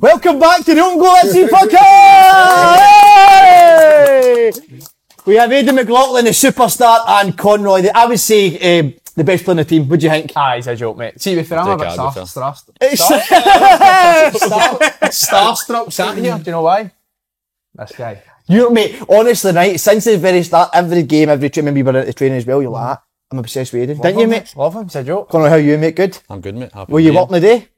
Welcome back to Don't Go FC Podcast! We have Aidan McLaughlin, the superstar, and Conroy. I would say the best player on the team. What do you think? Ah, he's a joke, mate. See, if I'm a bit starstruck sitting here. Do you know why? This guy. You know, mate, honestly, right, since the very start, every game, every training, we were at the training as well, you're like, ah, I'm obsessed with Aidan. Didn't you, mate? Love him, it's a joke. Conroy, how are you, mate? Good? I'm good, mate. Happy. Were you working the day?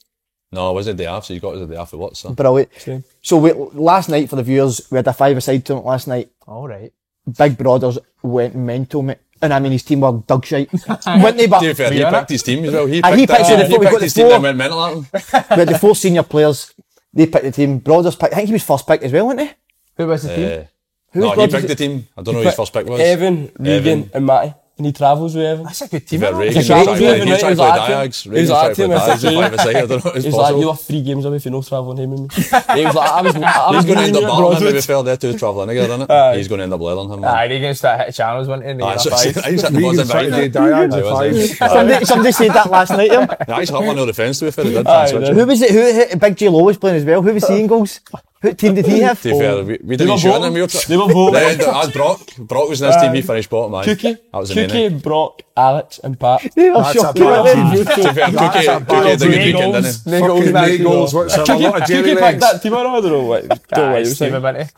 No, I was a day off, so you got us a day off for what, sir? Brilliant. Same. So last night, for the viewers, we had a 5-a-side tournament last night. All right. Big Brothers went mental, mate. And I mean, his team were dog shite. Went they back? To be fair, he picked his team as well. He picked his team and went mental at him. We had the 4 senior players. They picked the team. Brothers picked. I think he was first pick as well, wasn't he? Who was his team? He picked the team. I don't know who his first pick was. Evan, Regan and Matty. And he travels with Evan. That's a good team. He was like, you were 3 games away if you no travelling him and me. He was like, I was he's going to end up battling him, if fell there to travelling again, isn't it? He's going to end up leveling him. Aye, Regan started hit channels, wasn't he? And somebody said that last night, him. He's hot on no defence, to be fair, he did. Who was it? Who? Big J Lowe was playing as well. Who was seeing goals? What team did he have? To be fair, we didn't shoot him. They were both. Brock was in his team, he finished bottom, man. Cookie, Brock, Alex and Pat. They were shocking. Cookie had a good weekend, didn't he? Goals, whatsoever. Cookie picked that team, I don't know what.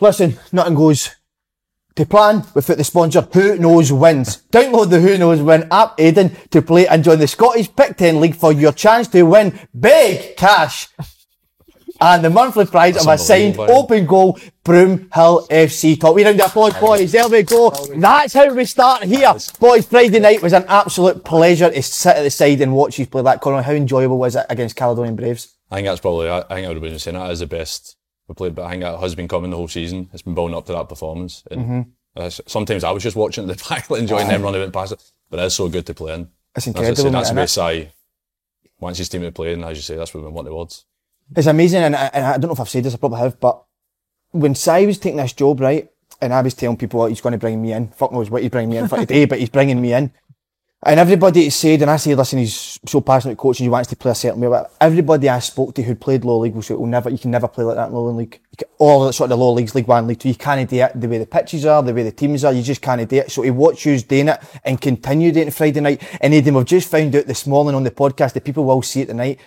Listen, nothing goes to plan without the sponsor Who Knows Wins. Download the Who Knows Win app, Aidan, to play and join the Scottish Pick 10 League for your chance to win big cash. And the monthly prize of a signed open goal Broomhill FC top. We round the applause, boys. There we go. That's how we start here. Boys, Friday night was an absolute pleasure to sit at the side and watch you play that. Conroy, how enjoyable was it against Caledonian Braves? I think I would have been saying that is the best we played, but I think that has been coming the whole season. It's been building up to that performance. And sometimes I was just watching the back, enjoying them running past it. But it is so good to play in. It's incredible. That's the best I wants his team to play in, as you say, that's what we want towards. It's amazing, and I don't know if I've said this, I probably have, but when Si was taking this job, right, and I was telling people, oh, he's going to bring me in. Fuck knows what he's bringing me in for today, but he's bringing me in. And everybody said, and I say, listen, he's so passionate coaching, he wants to play a certain way. But everybody I spoke to who played lower league will say, you can never play like that in lower league. All the sort of lower leagues, League One, League Two, you can't do it. The way the pitches are, the way the teams are, you just can't do it. So he watched you doing it and continued it on Friday night. And Aidan, we've just found out this morning on the podcast that people will see it tonight.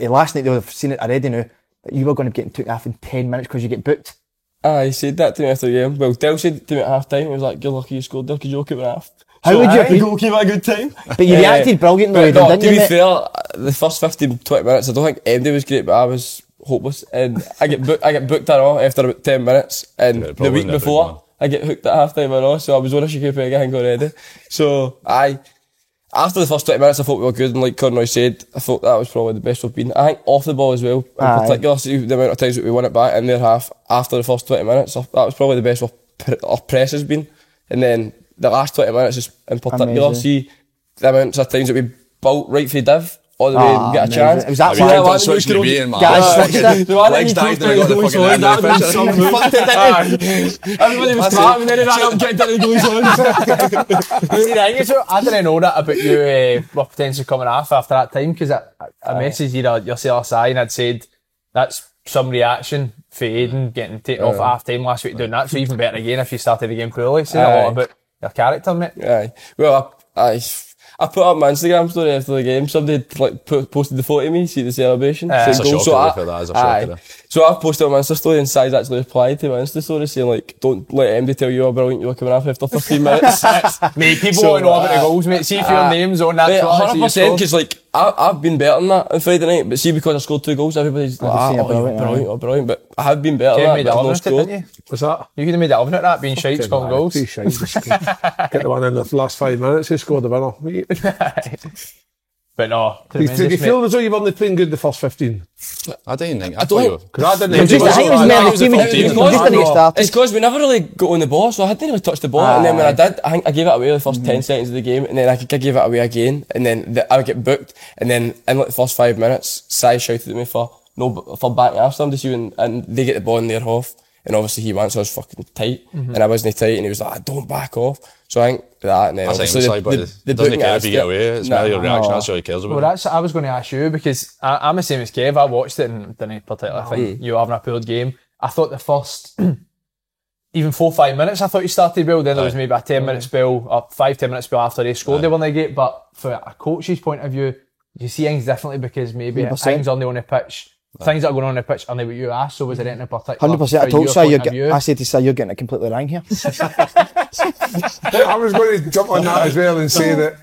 Last night, they would have seen it already now, that you were going to be getting took off in 10 minutes because you get booked. He said that to me after the game. Well, Del said it to me at half time. He was like, you're lucky you scored there because you were keeping half. How would you have been? The goalkeeper had a good time. But you reacted brilliantly, didn't you? To be fair, the first 15, 20 minutes, I don't think Andy was great, but I was hopeless. And I get booked at all after about 10 minutes. And the week before, I get hooked at half time and all. So I was on a shaky peg, I think, already. So, after the first 20 minutes, I thought we were good, and like Conroy said, I thought that was probably the best we've been. I think off the ball as well, in particular, the amount of times that we won it back in their half after the first 20 minutes, that was probably the best our press has been. And then the last 20 minutes in particular, amazing. See the amount of times that we built right for the div, all the way and get a chance. It was that legs dived and got the fucking end of it. Everybody was trapped and then he ran up and kicked it and goes on. I didn't know that about you were potentially coming off after that time, because I messaged your CLSI and I'd said that's some reaction for Aidan getting taken off at half time last week doing that, so even better again if you started the game cruelly. Saying a lot about your character, mate. Aye. Well, I put up my Instagram story after the game. Somebody like posted the photo of me, see the celebration. So I posted on my Insta story and Sai's actually replied to my Insta story saying like, don't let MD tell you how brilliant you were coming off after 15 minutes. Mate, people want to know about the goals, mate. See if your name's on that. 100%, because like, I've been better than that on Friday night, but see because I scored 2 goals, everybody's like, brilliant, but I have been better than that, but I've not scored. What's that? You could have made it oven at that, being shite, scoring goals. Get the one in the last 5 minutes, who scored the winner? But no, do you feel as though you've only played good the first 15? I don't think. I don't. Because I didn't think. I think it was never started. It's because we never really got on the ball, so I didn't really touch the ball. And then when I did, I think I gave it away the first 10 seconds of the game, and then I gave it away again, and then I would get booked, and then in like the first 5 minutes, Sai shouted at me for backing off somebody, and they get the ball in their half, and obviously he went, so I was fucking tight, and I wasn't tight, and he was like, I don't back off. So I think that, and then I obviously the doesn't care if you get away. It's merely your reaction. That's all he cares about. Well, that's I was going to ask you, because I'm the same as Kev. I watched it and didn't particularly think you were having a poor game. I thought the first even 4 or 5 minutes, I thought you started well. Then there was maybe a 10-minute spell, or 5-10-minute spell after they scored. They won the game. But from a coach's point of view, you see things differently, because maybe things on the pitch. Things that are going on the pitch are not what you asked, so was there anything in particular? 100%. I told Sai, I said to Sai, you're getting it completely wrong here. I was going to jump on that as well and say that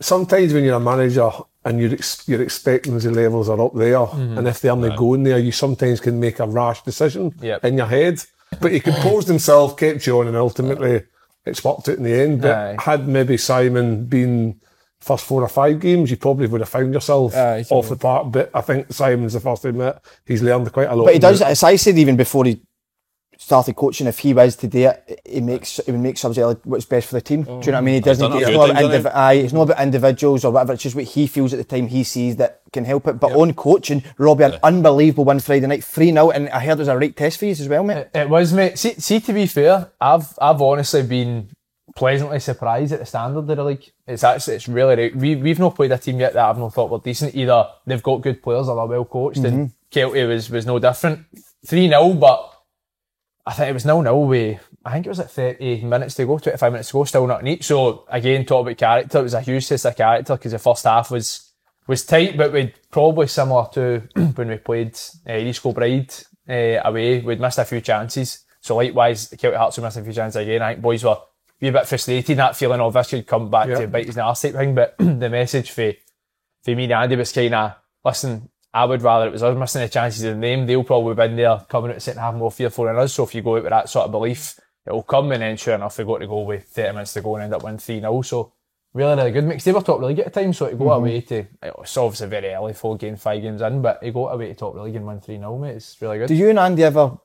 sometimes when you're a manager and your expectancy levels are up there, and if they're not going there, you sometimes can make a rash decision in your head. But he composed himself, kept you on, and ultimately it's worked out in the end. But had maybe Simon been first 4 or 5 games, you probably would have found yourself off the park. But I think Simon's the first to admit he's learned quite a lot. But he does, as I said, even before he started coaching, if he was to do it, he would make subject what's best for the team. Do you know what I mean? He doesn't. It's not about individuals or whatever. It's just what he feels at the time he sees that can help it. But on coaching, Robbie had an unbelievable win Friday night, 3-0, and I heard it was a right test for you as well, mate. It was, mate. See, to be fair, I've honestly been pleasantly surprised at the standard of the league. It's really right. We've not played a team yet that I've not thought were decent. Either they've got good players or they're well coached, and Kelty was no different. 3-0, but I think it was 0-0 I think it was like 30 minutes to go, 25 minutes to go, still not neat. So again, talk about character, it was a huge test of character, because the first half was tight, but we'd probably similar to when we played East Kilbride away, we'd missed a few chances. So likewise, Kelty Hearts would miss a few chances again. I think boys were be a bit frustrated, that feeling of this could come back to bite his arse type thing. But the message for me and Andy was kind of, listen, I would rather it was us missing the chances than them. They'll probably be in there coming out the second half more fearful than us. So if you go out with that sort of belief, it'll come. And then sure enough, we got to go with 30 minutes to go and end up winning 3-0. So really, really good. Because they were top league at the time, so to go away to, it's obviously very early, 4 games, 5 games in, but to go away to top league and win 3-0, mate, it's really good. Do you and Andy ever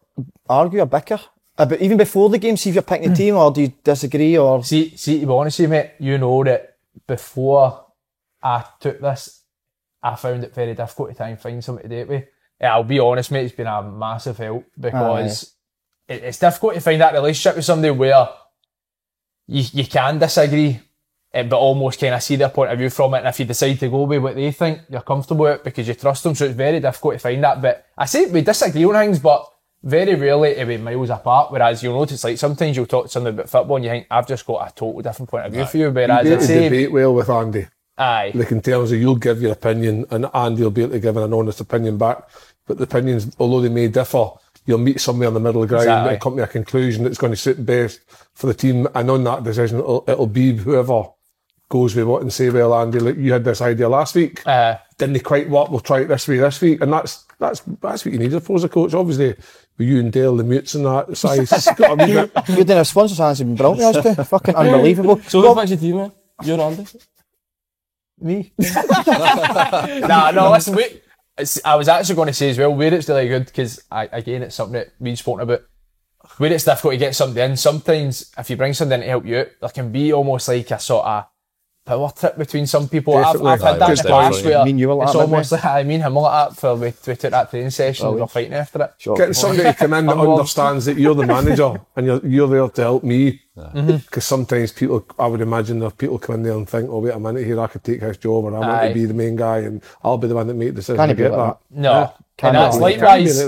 argue or bicker? But even before the game, see if you're picking a team, or do you disagree, or see to be honest with you, mate, you know that before I took this, I found it very difficult to try and find something to date with. I'll be honest, mate, it's been a massive help, because it's difficult to find that relationship with somebody where you can disagree, but almost kind of see their point of view from it, and if you decide to go with what they think, you're comfortable with it because you trust them. So it's very difficult to find that. But I say we disagree on things, but very rarely it'll be miles apart, whereas you'll notice like sometimes you'll talk to somebody about football and you think, I've just got a total different point of view for you. Whereas you debate well with Andy. Aye. Like in terms of you'll give your opinion and Andy will be able to give an honest opinion back. But the opinions, although they may differ, you'll meet somewhere in the middle ground and come to a conclusion that's going to suit best for the team. And on that decision, it'll be whoever goes with what and say, well, Andy, look, you had this idea last week. Didn't quite work, we'll try it this way this week. And that's what you need, I suppose, as a coach. Obviously, with you and Del, the mutes and that, size. You're doing a sponsors, Andy's been brilliant, hasn't he? Fucking unbelievable. So what about your team, man? You and Andy? Me? No, listen, I was actually going to say as well, where it's really good, because again, it's something that we've spoken about, where it's difficult to get something in, sometimes if you bring something in to help you out, there can be almost like a sort of power trip between some people. Definitely. I've had that in the past where it's almost like I mean him like that for we took that training session and we were fighting after it. Sure. Getting somebody to come in that understands that you're the manager and you're there to help me. Because sometimes people, I would imagine there are people come in there and think, oh wait a minute here, I could take his job or I want to be the main guy and I'll be the one that makes the decision. Can you get that? No. Yeah. And that's likewise,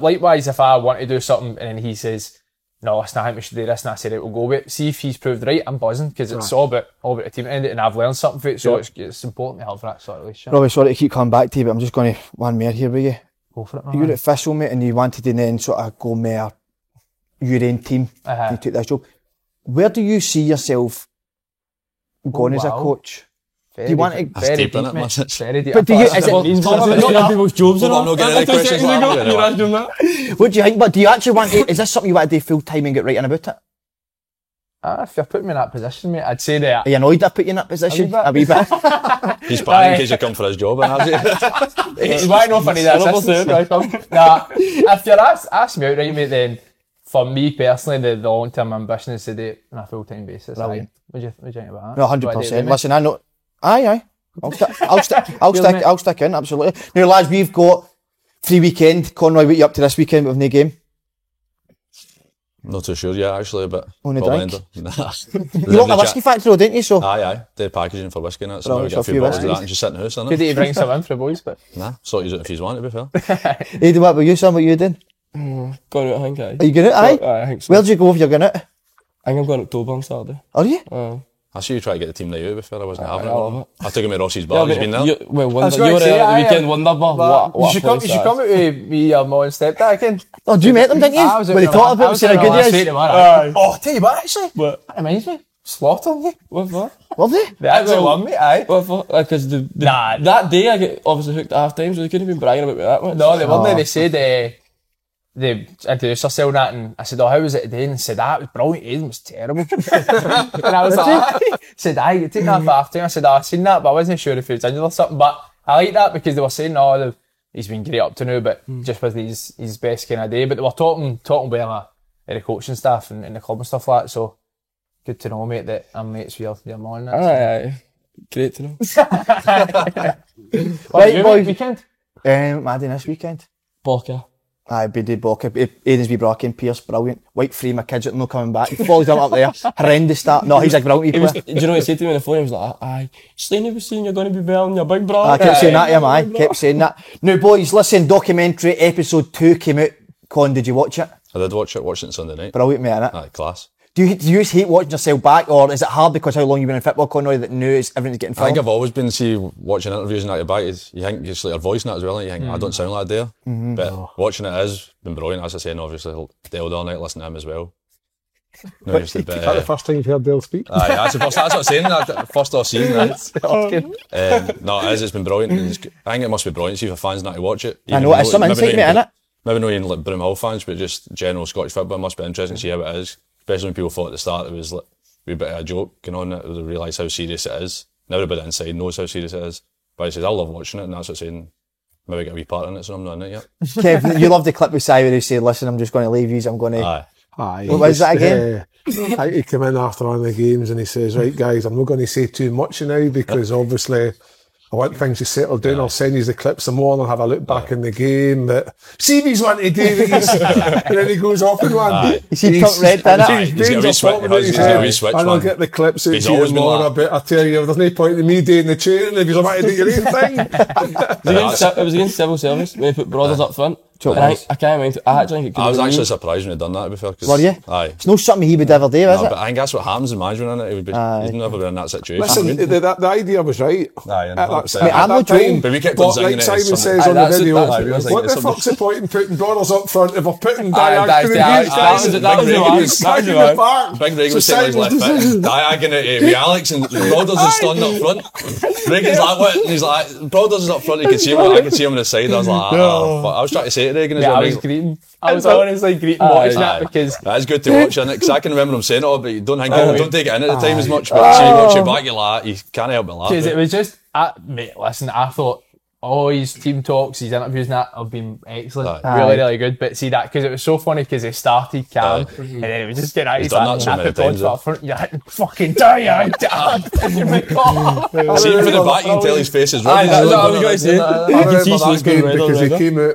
likewise if I want to do something and then he says, no, listen, I think we should do this, and I say, right, we'll go with it. See if he's proved right, I'm buzzing, because it's all about the team end it, and I've learned something from it, so it's important to help for that sort of relationship. Robbie, sorry to keep coming back to you, but I'm just going to one more here with you. Go for it, man. You were at Thistle, mate, and you wanted to then sort of go more your own team, you took this job. Where do you see yourself going as a coach? Do you want to bury deep, mate? But do you? Is it not people's jobs? I'm not getting any questions. You're asking that. What do you think? But do you actually want to? Is this something you want to do full time and get right in about it? If you're putting me in that position, mate, I'd say that. Are you annoyed I put you in that position? A wee bit. He's bad in case you come for his job, has he? He's waiting off any of that. Nah, if you're asked me out, right, mate, then for me personally, the long term ambition is to do it on a full time basis. What do you think about that? 100%. Listen, I know. Aye. I'll stick in, absolutely. Now, lads, we've got free weekend. Conroy, what are you up to this weekend with no game? Not too sure yet, actually, but... On a drink? You work in a whiskey factory, didn't you? So? Aye. Did packaging for whiskey and that, so we get a few bottles of that and just sit in the house, innit? Good that you bring some in for the boys, but... Nah, sort you out if you want, to be fair. Aidan, what about you, Sam? What are you doing? Got out, I think, aye. Are you going out, aye? Aye, I think so. Where do you go if you're going out? I think I'm going to October on Saturday. Are you? I see you try to get the team night out before. I wasn't having it. I took him at Rossi's bar. He's been there. Well, you were there at the weekend, Wonder Bar. You should come with me, your mom and stepdad again. Oh, do you met them, didn't you? I was when they thought about it, saying how good he is. Oh, I'll tell you what, actually. What? That reminds me. Slaughtering you. What for? Were they? They actually won, mate, aye. What for? Because that day I got obviously hooked at half time, so they couldn't have been bragging about me that much. No, they weren't. They said... They introduced herself and that, and I said, oh, how was it today? And they said, it was brilliant, Aidan was terrible. And I was like, I said, aye, you take that for half time. I said, I've seen that, but I wasn't sure if he was injured or something. But I like that because they were saying, oh, he's been great up to now, but just with his best kind of day. But they were talking about the coaching staff and the club and stuff like that. So good to know, mate, that I'm mates with your man. Aye. Great to know. Right, boys, weekend? Maddie, this weekend. Borka. Aye, Biddy, Bocker, Aidan's wee Brock and Pierce, brilliant. White free, my kids are no coming back. He follows him up there. Horrendous start. No, he's a brilliant player. Do you know what he said to me on the phone? He was like, aye, Slaney was saying you're going to be better than your big brother. I kept saying that to him, kept saying that. Now, boys, listen, documentary episode 2 came out. Con, did you watch it? I did watch it, on Sunday night. Brilliant, mate, innit? Aye, class. Do you just hate watching yourself back, or is it hard because how long you've been in football, Conroy, that now everything's getting filmed? I think I've always been watching interviews and that you're back, you think just like your voice and that as well, and you think, I don't sound like that there. Mm-hmm. But watching it has been brilliant, as I say, and obviously Del all night, listening to him as well. No, just a bit, is that the first time you've heard Del speak? Aye, that's what I'm saying, first I've seen that. No, it is, it's been brilliant. I think it must be brilliant, see for fans not to watch it. I know, it's some insight, mate, innit? Maybe not even like Broomhall fans, but just general Scottish football, must be interesting to see how it is. Especially when people thought at the start it was like a bit of a joke, they realise how serious it is. And everybody inside knows how serious it is. But he says, I love watching it, and that's what I'm saying. Maybe I get a wee part in it, so I'm not in it yet. Kev, you love the clip with Simon who said, listen, I'm just going to leave you, I'm going to... Aye. What was that again? He came in after one of the games and he says, right guys, I'm not going to say too much now because obviously I want things to settle down. I'll send you the clips some more and I'll have a look back in the game. But see if he's one today, and then he goes off and one. He's got red, he's got a wee switch. And I'll get the clips out to you more. But I tell you, there's no point in me doing the cheering if you're about to do your own thing. It was against civil service when they put brothers up front. I can't remember. I was actually surprised when he'd done that before. Were you? Aye. It's not something he would ever do, is it? But I think that's what happens in management, isn't it? He's never been in that situation. Listen, the idea was right. Aye, at that time, but we kept on like Simon says on the video, what the fuck's the point in putting dollars up front if we're putting Diags to the beach? That was the Big Regan was saying like, Diag and Alex and Brothers is standing up front. Regan's like, what? And he's like, Brothers is up front, you can see him, I can see him on the side. I was like, I was trying to say, Regan I was greeting. I was honestly greeting watching that because that's good to watch, isn't it? Because I can remember him saying it all, but you don't take it in at the time as much. But see, you watch it back, you can't help but laugh. Because it was just, mate. Listen, I thought all his team talks, his interviews and that have been excellent. Really good. But see that, because it was so funny, because they started calm and then it was just getting out of his hand. You're like, fucking die, I'm fucking my car. See him from the back, you can tell his face is right. That's what I was going to say. Because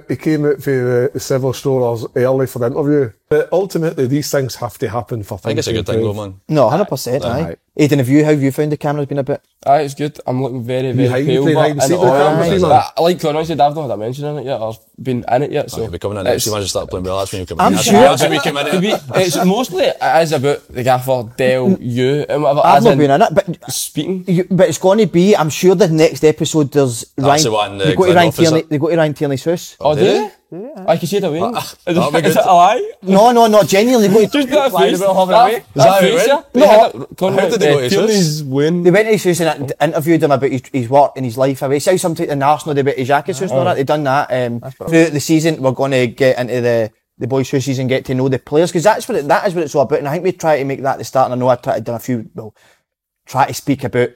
he came out for the civil strollers early for the interview. But ultimately, these things have to happen for things. I think it's a good thing, though, man. No, 100%. Aye. Aidan, how have you found the camera's been a bit? Aye, it's good. I'm looking very, very pale. Like Conroy said, I've not had a mention in it yet, or been in it yet. So we're coming in next time. I just start playing well. That's when you come in. I'm sure. That's when we come in. It's mostly as about the gaffer, Del, you, and whatever. I've not been in it, but speaking. But it's going to be. I'm sure the next episode there's. That's the one. They go to Ryan Tierney's house. Oh, do they? Yeah. I can see it away. Is it a lie? No, genuinely. Just that face. How did they go to his win? They went to his house and interviewed him about his work and his life away. So sometimes in Arsenal, they went to Xhaka's house and all that. They've done that. Throughout the season, we're going to get into the boys' houses and get to know the players, because that is what it's all about. And I think we try to make that the start. And I know I tried to do a few, try to speak about.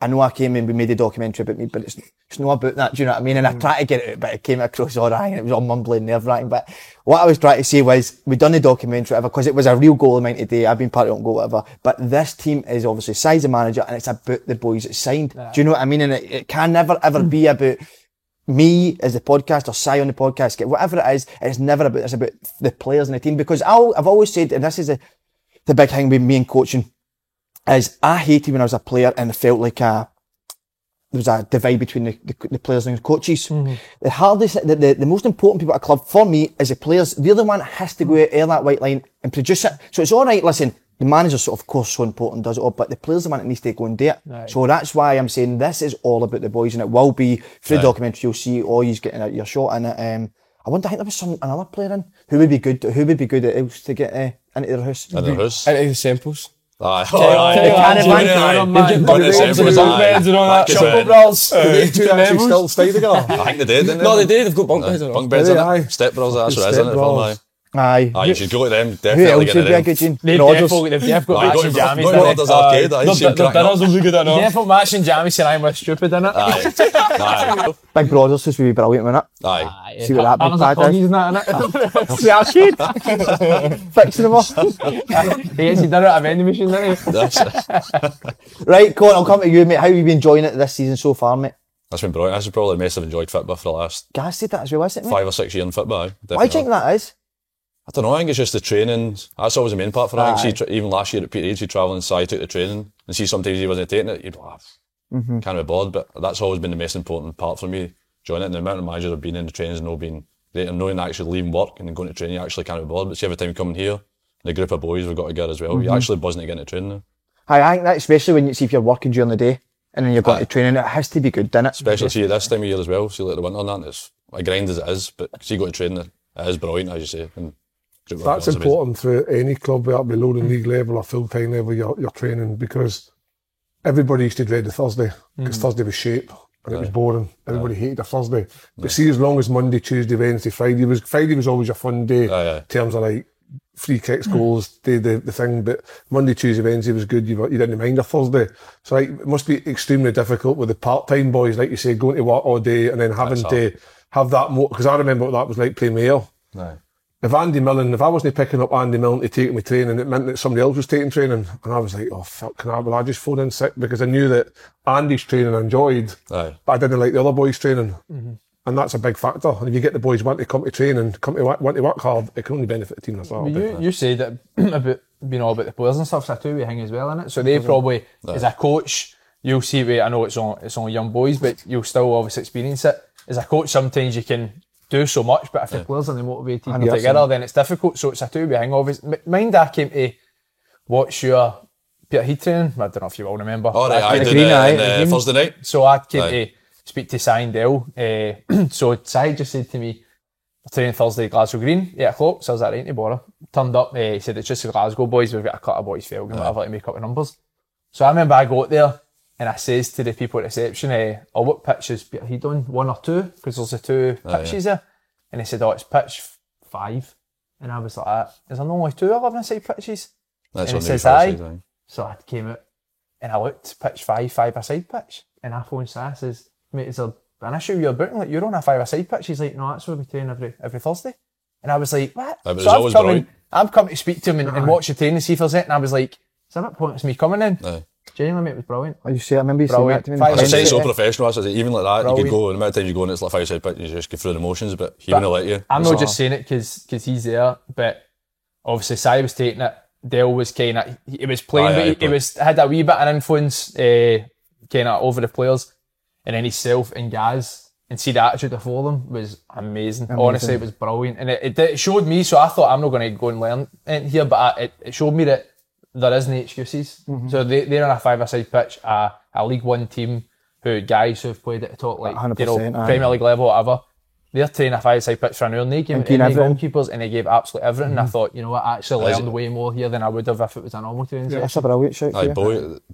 I know I came and we made a documentary about me, but it's not about that, do you know what I mean? And I tried to get it out, but it came across all right, and it was all mumbly and nerve-wracking. But what I was trying to say was, we'd done the documentary, whatever, because it was a real goal of mine today, I've been part of it on goal, whatever. But this team is obviously size the manager, and it's about the boys that signed. Yeah. Do you know what I mean? And it can never, ever be about me as the podcast, or Si on the podcast, whatever it is, it's never about, it's about the players and the team. Because I've always said, and this is the big thing with me and coaching, is I hated when I was a player and it felt like there was a divide between the players and the coaches. Mm-hmm. The most important people at a club for me is the players. They're the one that has to go out, air that white line and produce it. So it's all right, listen, the manager's of course so important, does it all, but the player's the one that needs to go and do it. Right. So that's why I'm saying this is all about the boys, and it will be through the documentary, you'll see all you's getting out your shot in it. I think there was another player in who would be good at else to get into their house. Into their house. Into the Semps. I think they did, didn't they? No, they did. They've got bunk beds on. Bunk beds on it. Step brothers, that's what it is, isn't it? Aye, you should go to them, definitely get them. They've got matching jammies. Their dinners will be good enough. They've got matching jammies and I'm with stupid in it. Aye. Big brothers would be brilliant, wouldn't it? Aye. See what that big bag is. That, fixing them up. He actually done it at a vending machine, didn't he? Right, Colin, I'll come to you, mate. How have you been enjoying it this season so far, mate? That's been brilliant. This is probably the most I've enjoyed football for the last... Gaz said that as well, isn't it, mate? 5 or 6 years in football. Why do you think that is? I don't know, I think it's just the training. That's always the main part for him. Even last year at Peterhead, he'd travel inside, took the training, and see sometimes he wasn't taking it, you'd be like, kind of bored, but that's always been the most important part for me, joining it. And the amount of managers I've been in the trainings and all been great, and knowing actually leaving work and then going to training, you actually kind of bored. But see, every time you come in here, the group of boys we've got together as well, you actually buzzing to get into training now. I think that, especially when you see if you're working during the day and then you're going to training, it has to be good, doesn't it? Especially see this time of year as well, see like the winter and that, it's a grind as it is, but see you go to training, it is brilliant, as you say. And that's important through any club, whether it be lower league level or full-time level, your training, because everybody used to dread the Thursday, because Thursday was shape and it was boring. Everybody hated a Thursday. But see, as long as Monday, Tuesday, Wednesday, Friday was always your fun day in terms of like free kicks, goals, the thing, but Monday, Tuesday, Wednesday was good. You didn't mind a Thursday. So like, it must be extremely difficult with the part-time boys, like you say, going to work all day and then having to have that more, because I remember what that was like playing Mayo. No. If I wasn't picking up Andy Milne to take me training, it meant that somebody else was taking training. And I was like, oh, fuck, will I just phone in sick? Because I knew that Andy's training I enjoyed, but I didn't like the other boys' training. And that's a big factor. And if you get the boys want to come to training, want to work hard, it can only benefit the team as well. You say that about being all about the players and stuff, so it's a two-way thing as well, isn't it? So they probably, as a coach, you'll see, I know it's only young boys, but you'll still obviously experience it. As a coach, sometimes you can do so much, but if the players are motivated together, then it's difficult. So it's a two-way thing, obviously. Mind I came to watch your Peterhead training. I don't know if you all remember. Oh, right, I did it Thursday night. So I came to speak to Si and Del. So Si just said to me, we're training Thursday at Glasgow Green, 8 o'clock. So I was at right to bother. Turned up, he said, it's just the Glasgow boys, we've got a cut of boys failed and whatever to make up the numbers. So I remember I got there, and I says to the people at reception, oh, what pitch is Peterhead on? One or two? Because there's the two pitches there. And they said, oh, it's pitch 5. And I was like, is there only 2 11 side pitches? That's and it says, aye. So I came out and I looked, pitch 5, 5 a side pitch. And I phoned, I says, mate, is there an issue with your booking, like you're on a 5-a-side pitch. He's like, no, that's what we train every Thursday. And I was like, what? That was so always brilliant. I've come to speak to him and watch the train and see if there's it. And I was like, it's a bit pointless me coming in. No. Genuinely, mate, it was brilliant. Oh, you see, I remember you saying that to me. I said it's so professional. I said even like that, brilliant. You could go, and the amount of times you go and it's like 5-a-side pitch, you just go through the motions, but he wouldn't let you. I'm not just saying it because he's there, but obviously Si was taking it. Del was kind of, he was playing, but he was had a wee bit of influence kind of over the players, and then himself and Gaz, and see the attitude before them was amazing. Honestly, it was brilliant, and it showed me. So I thought I'm not going to go and learn in here, but it showed me that there isn't excuses. Mm-hmm. So they're on a 5-a-side pitch, a League One team, who guys who've played at the top, like 100%, Premier League level, whatever. They're training a 5-a-side pitch for an hour, and they gave and any goalkeepers, and they gave absolutely everything. Mm-hmm. And I thought, you know what, I actually learned way more here than I would have if it was a normal training. Yeah, that's a brilliant shout.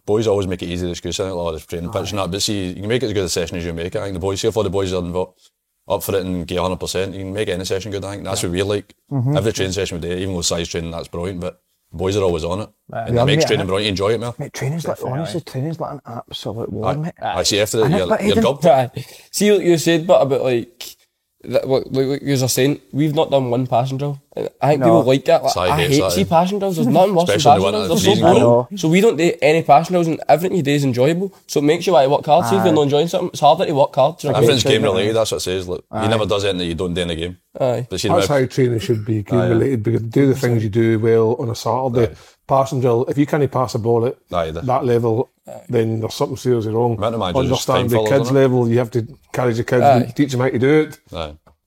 Boys always make it easy to excuse it, like this training pitch and that. But see, you can make it as good a session as you make it. I think the boys, see if all the boys are involved, up for it and get 100%, you can make any session good. I think that's what we're like. Mm-hmm. Every training session we do, even with size training, that's brilliant. But boys are always on it, and that makes training brilliant. You enjoy it, mate. Training's like honestly, training's like an absolute war, mate. I see after that, you're gubbed. See what you said, but about like that, what you were saying, we've not done one passion drill. I think people like that. Like, I hate see passion drills. There's nothing worse than passion drills. They're so boring. So we don't do any passion drills, and everything you do is enjoyable. So it makes you want to work hard. See if you're not enjoying something, it's harder to work hard. Everything's game related. That's what it says. Look, you never does anything that you don't do in a game. Aye. That's how training should be, game related, because do the things you do well on a Saturday. Passing drill, if you can't pass a ball at that level, then there's something seriously wrong. Understand the kids level, you have to carry the kids and teach them how to do it.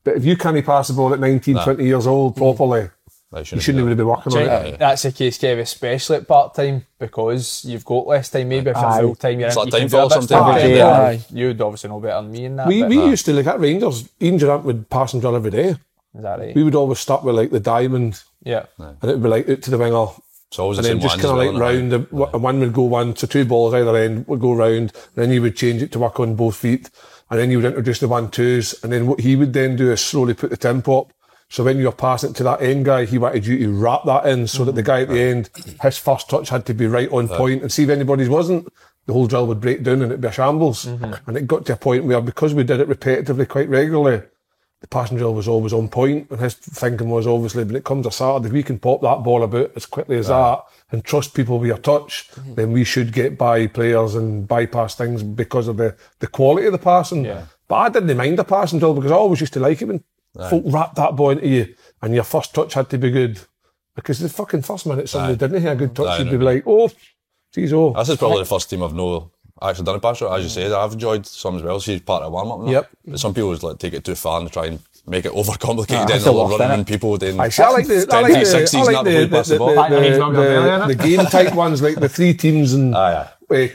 But if you can't pass the ball at 19, 20 years old properly, you shouldn't even be working on it. That's the case, Kev, especially at part-time, because you've got less time. Maybe if it's full-time, you're in time for sometimes. You'd obviously know better than me in that. We used to, like at Rangers, Ian Durant would pass and drill every day. Is that right? We would always start with like the diamond. Yeah. And it would be like out to the winger. So and the then just kind of like round, one would go one, so two balls either end would go round, and then you would change it to work on both feet, and then you would introduce the 1-2s, and then what he would then do is slowly put the tempo up. So when you were passing it to that end guy, he wanted you to wrap that in so that the guy at the end, his first touch had to be right on point, and see if anybody's wasn't, the whole drill would break down and it'd be a shambles. Mm-hmm. And it got to a point where, because we did it repetitively quite regularly, the passing drill was always on point, and his thinking was obviously, when it comes to Saturday, we can pop that ball about as quickly as that and trust people with your touch, then we should get by players and bypass things because of the quality of the passing. Yeah. But I didn't mind the passing drill because I always used to like it when folk wrapped that ball into you and your first touch had to be good. Because the fucking first minute somebody didn't hear a good touch, you'd be like, oh. This is probably the first team I've known. Actually done a pass drill, as you said. I've enjoyed some as well. She's part of warm up now. Yep. But some people would like take it too far and try and make it overcomplicated. Then they'll run in people. Then I like the game type ones, like the three teams and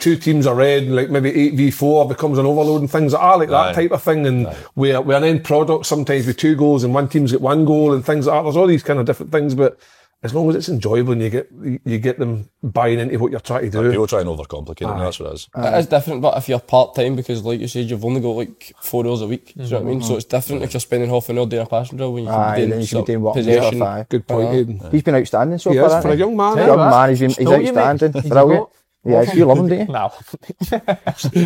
two teams are red, and like maybe 8v4 becomes an overload and things. I like that type of thing, and we're an end product sometimes with two goals and one team's got one goal and things like that. There's all these kind of different things, but as long as it's enjoyable and you get them buying into what you're trying to do. People try and overcomplicate it, that's what it is. It is different, but if you're part-time, because like you said, you've only got like 4 hours a week, do you know what I mean? So it's different if you're spending half an hour doing a passion drill when you can be doing, what possession. Good point, Aidan. He's been outstanding so far, for a young man. He's outstanding. Brilliant. Yeah, you love him, don't you? No.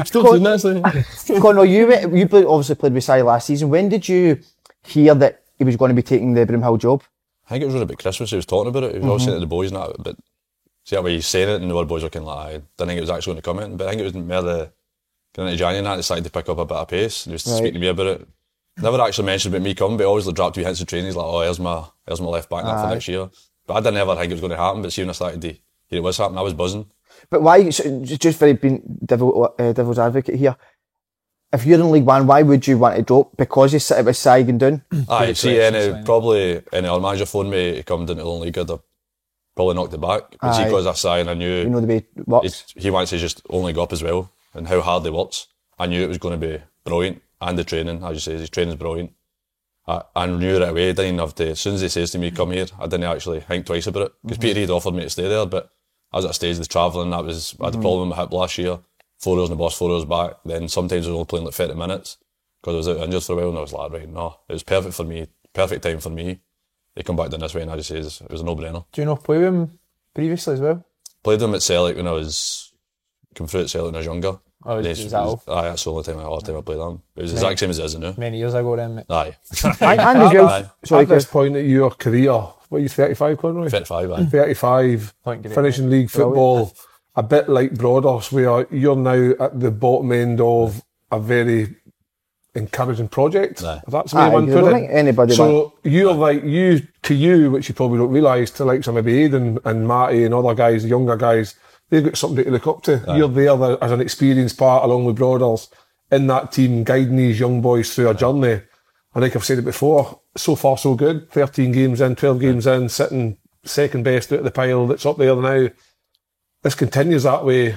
Still doing that. Conroy, you obviously played with Si last season. When did you hear that he was going to be taking the Broomhill job? I think it was around about Christmas he was talking about it. He was always saying it to the boys and that, but see that way he's saying it and the other boys are kind of like, I didn't think it was actually going to come in, but I think it was more the going into January and that decided to pick up a bit of pace and he was speaking to me about it. Never actually mentioned about me coming, but he always dropped two hints of training. He's like, oh, here's my left back now for next year. But I didn't ever think it was going to happen, but see when I started to hear it was happening, I was buzzing. But why, just very being devil's advocate here, if you're in League One, why would you want to drop? Because it was Si going down? Aye, see, probably any other manager phoned me to come down to the League, I'd have probably knocked it back. But see, because I Si and I knew, you know the way it works. He wants to just only go up as well, and how hard they worked. I knew it was going to be brilliant, and the training, as you say, his training's brilliant. I knew right away, I didn't have to, as soon as he says to me, come here, I didn't actually think twice about it, because Peterhead offered me to stay there, but I was at a stage of travelling, that was, I had a problem with my hip last year. 4 hours in the bus, 4 hours back. Then sometimes I was only playing like 30 minutes because I was out injured for a while, and I was like, right, no, it was perfect for me, perfect time for me. They come back down this way, and I just say it was a no-brainer. Do you not play with him previously as well? Played him at Celtic when I was, come through at Celtic when I was younger. Oh, that's the only time I played them. It was the exact same as it is now. Many years ago then, mate. Aye. At this point in your career, what are you, 35, Conroy? 35, aye. 35, finishing league football, a bit like Broadhurst, where you're now at the bottom end of a very encouraging project. Aye. That's the one put it. So you're like, you, which you probably don't realise, to like some maybe Aidan and Matty and other guys, younger guys, they've got somebody to look up to. Aye. You're there as an experienced part, along with Broadhurst, in that team, guiding these young boys through a journey. And like I've said it before, so far so good. 13 games in, 12 games in, sitting second best out of the pile that's up there now. This continues that way.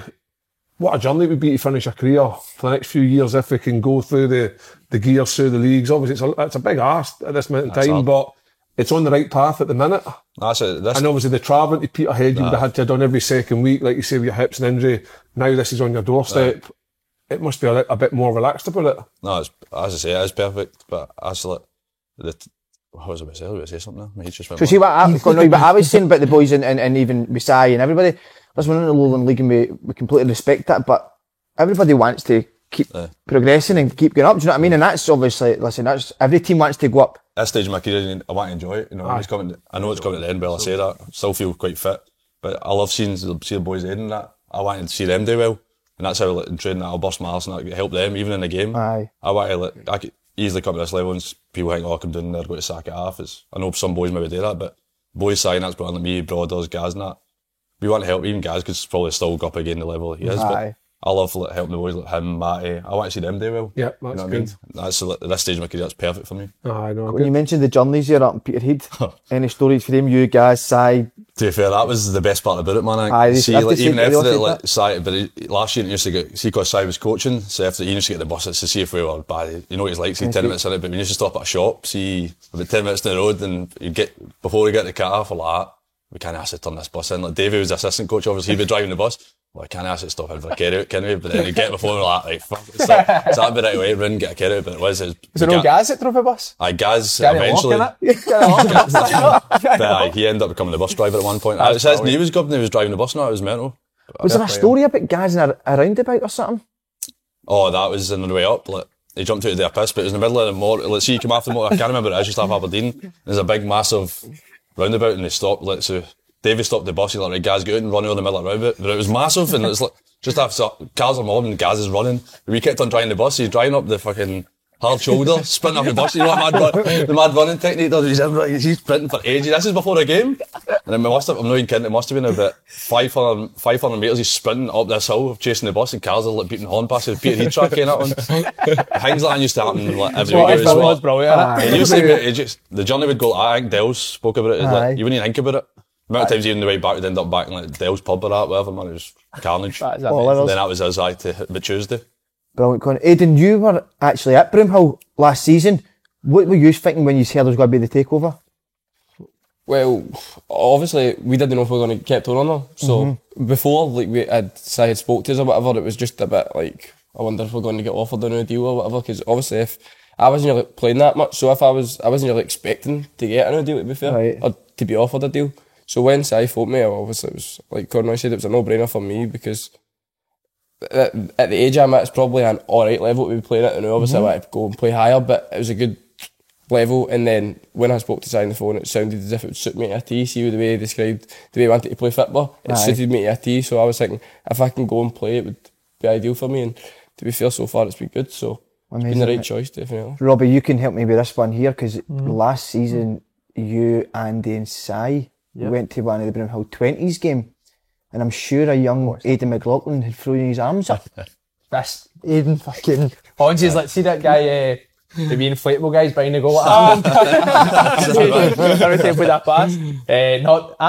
What a journey it would be to finish a career for the next few years if we can go through the gears through the leagues. Obviously, it's a big ask at this moment in time, but it's on the right path at the minute. That's it. And obviously the travelling to Peterhead you would have had to have done every second week, like you say, with your hips and injury. Now this is on your doorstep. Right. It must be a bit more relaxed about it. No, it's, as I say, it is perfect, but actually, what was I about to say? I was about to say something now. I was saying about the boys and even Masai and everybody. There's one in the Lowland League and we completely respect that, but everybody wants to keep progressing and keep going up, do you know what I mean? And that's obviously, every team wants to go up. At this stage of my career, I want to enjoy it. You know, I know it's coming to the end, but I say that. I still feel quite fit, but I love seeing the boys heading that. I want to see them do well, and that's how in training I'll burst my arse and help them, even in the game. Aye. I want to, I could easily come to this level and people think, I come down there, go to sack it half. I know some boys maybe do that, but boys saying that's brilliant, me, Broaders, Gaz and that. We want to help even Gaz because probably still go up again the level he is. Aye. But I love helping the boys like him, Matty. I want to see them do well. Yeah, that's good. I mean? That's at this stage of my career, that's perfect for me. Aye, no, when you mentioned the journeys you're up in Peterhead, any stories for them? You, Gaz, Si? To be fair, that was the best part about it, man. Last year he used to get, because Si was coaching, so after he used to get the bus to see if we were bad. You know what he's like, see 10 minutes in it, but we used to stop at a shop, see about 10 minutes down the road, and you get before we get the car for like that. We can't ask to turn this bus in. Like Davey was the assistant coach, obviously he'd be driving the bus. Well, I can't ask to stop in for a carry out, can we? But then we get before we're like fuck, it's that be right away, run, get a carry out. But it was. Was it no Gaz that drove the bus? Aye, Gaz eventually. But he ended up becoming the bus driver at one point. It says he was good when he was driving the bus, no, it was mental. Was there a story about Gaz in a roundabout or something? Oh, that was on the way up. Like, he jumped out of their piss, but it was in the middle of the motor. Let's see, he came after the motor. I can't remember it, just off Aberdeen. There's a big, massive roundabout and they stopped, so Davey stopped the bus, he's like, right, Gaz, get out and run over the middle of the roundabout. But it was massive and it's like, just after cars are mobbing and Gaz is running. We kept on driving the bus, he's driving up the fucking hard shoulder, sprinting up the bus, you know what the mad running technique does, he's sprinting for ages, this is before a game. And then I'm not even kidding, it must have been about 500 metres, he's sprinting up this hill, chasing the bus and cars are like beating horn past the Peterhead track in that one. Things like that used to happen like, every week. It was brilliant. The journey would go, I think Del spoke about it, you wouldn't even think about it. The amount of times even the way back would end up back in like Del's pub or that, whatever, man, it was carnage. Then that was us, the Tuesday. Brilliant, Con. Aidan, you were actually at Broomhill last season. What were you thinking when you heard there was going to be the takeover? Well, obviously, we didn't know if we were going to kept on or not. So before, I had spoke to us or whatever, it was just a bit like, I wonder if we're going to get offered a new deal or whatever, because obviously if I wasn't really playing that much, so if I wasn't really expecting to get a new deal, to be fair, or to be offered a deal. So when Si phoned me, obviously it was, like Conroy said, it was a no-brainer for me because at the age I'm at, it's probably an alright level to be playing at. And obviously I want to go and play higher, but it was a good level. And then when I spoke to Si on the phone, it sounded as if it would suit me to a T. See the way he described the way he wanted to play football, it suited me to a T. So I was thinking, if I can go and play, it would be ideal for me. And to be fair, so far it's been good. So amazing, it's been the right choice, definitely. Robbie, you can help me with this one here because last season you, Andy, and Si went to one of the Broomhill 20s game. And I'm sure a young Aidan McLaughlin had thrown his arms up. That's Aidan fucking Honzi's like, see that guy, the wee inflatable guys behind the goal. What happened? Every time with that pass. I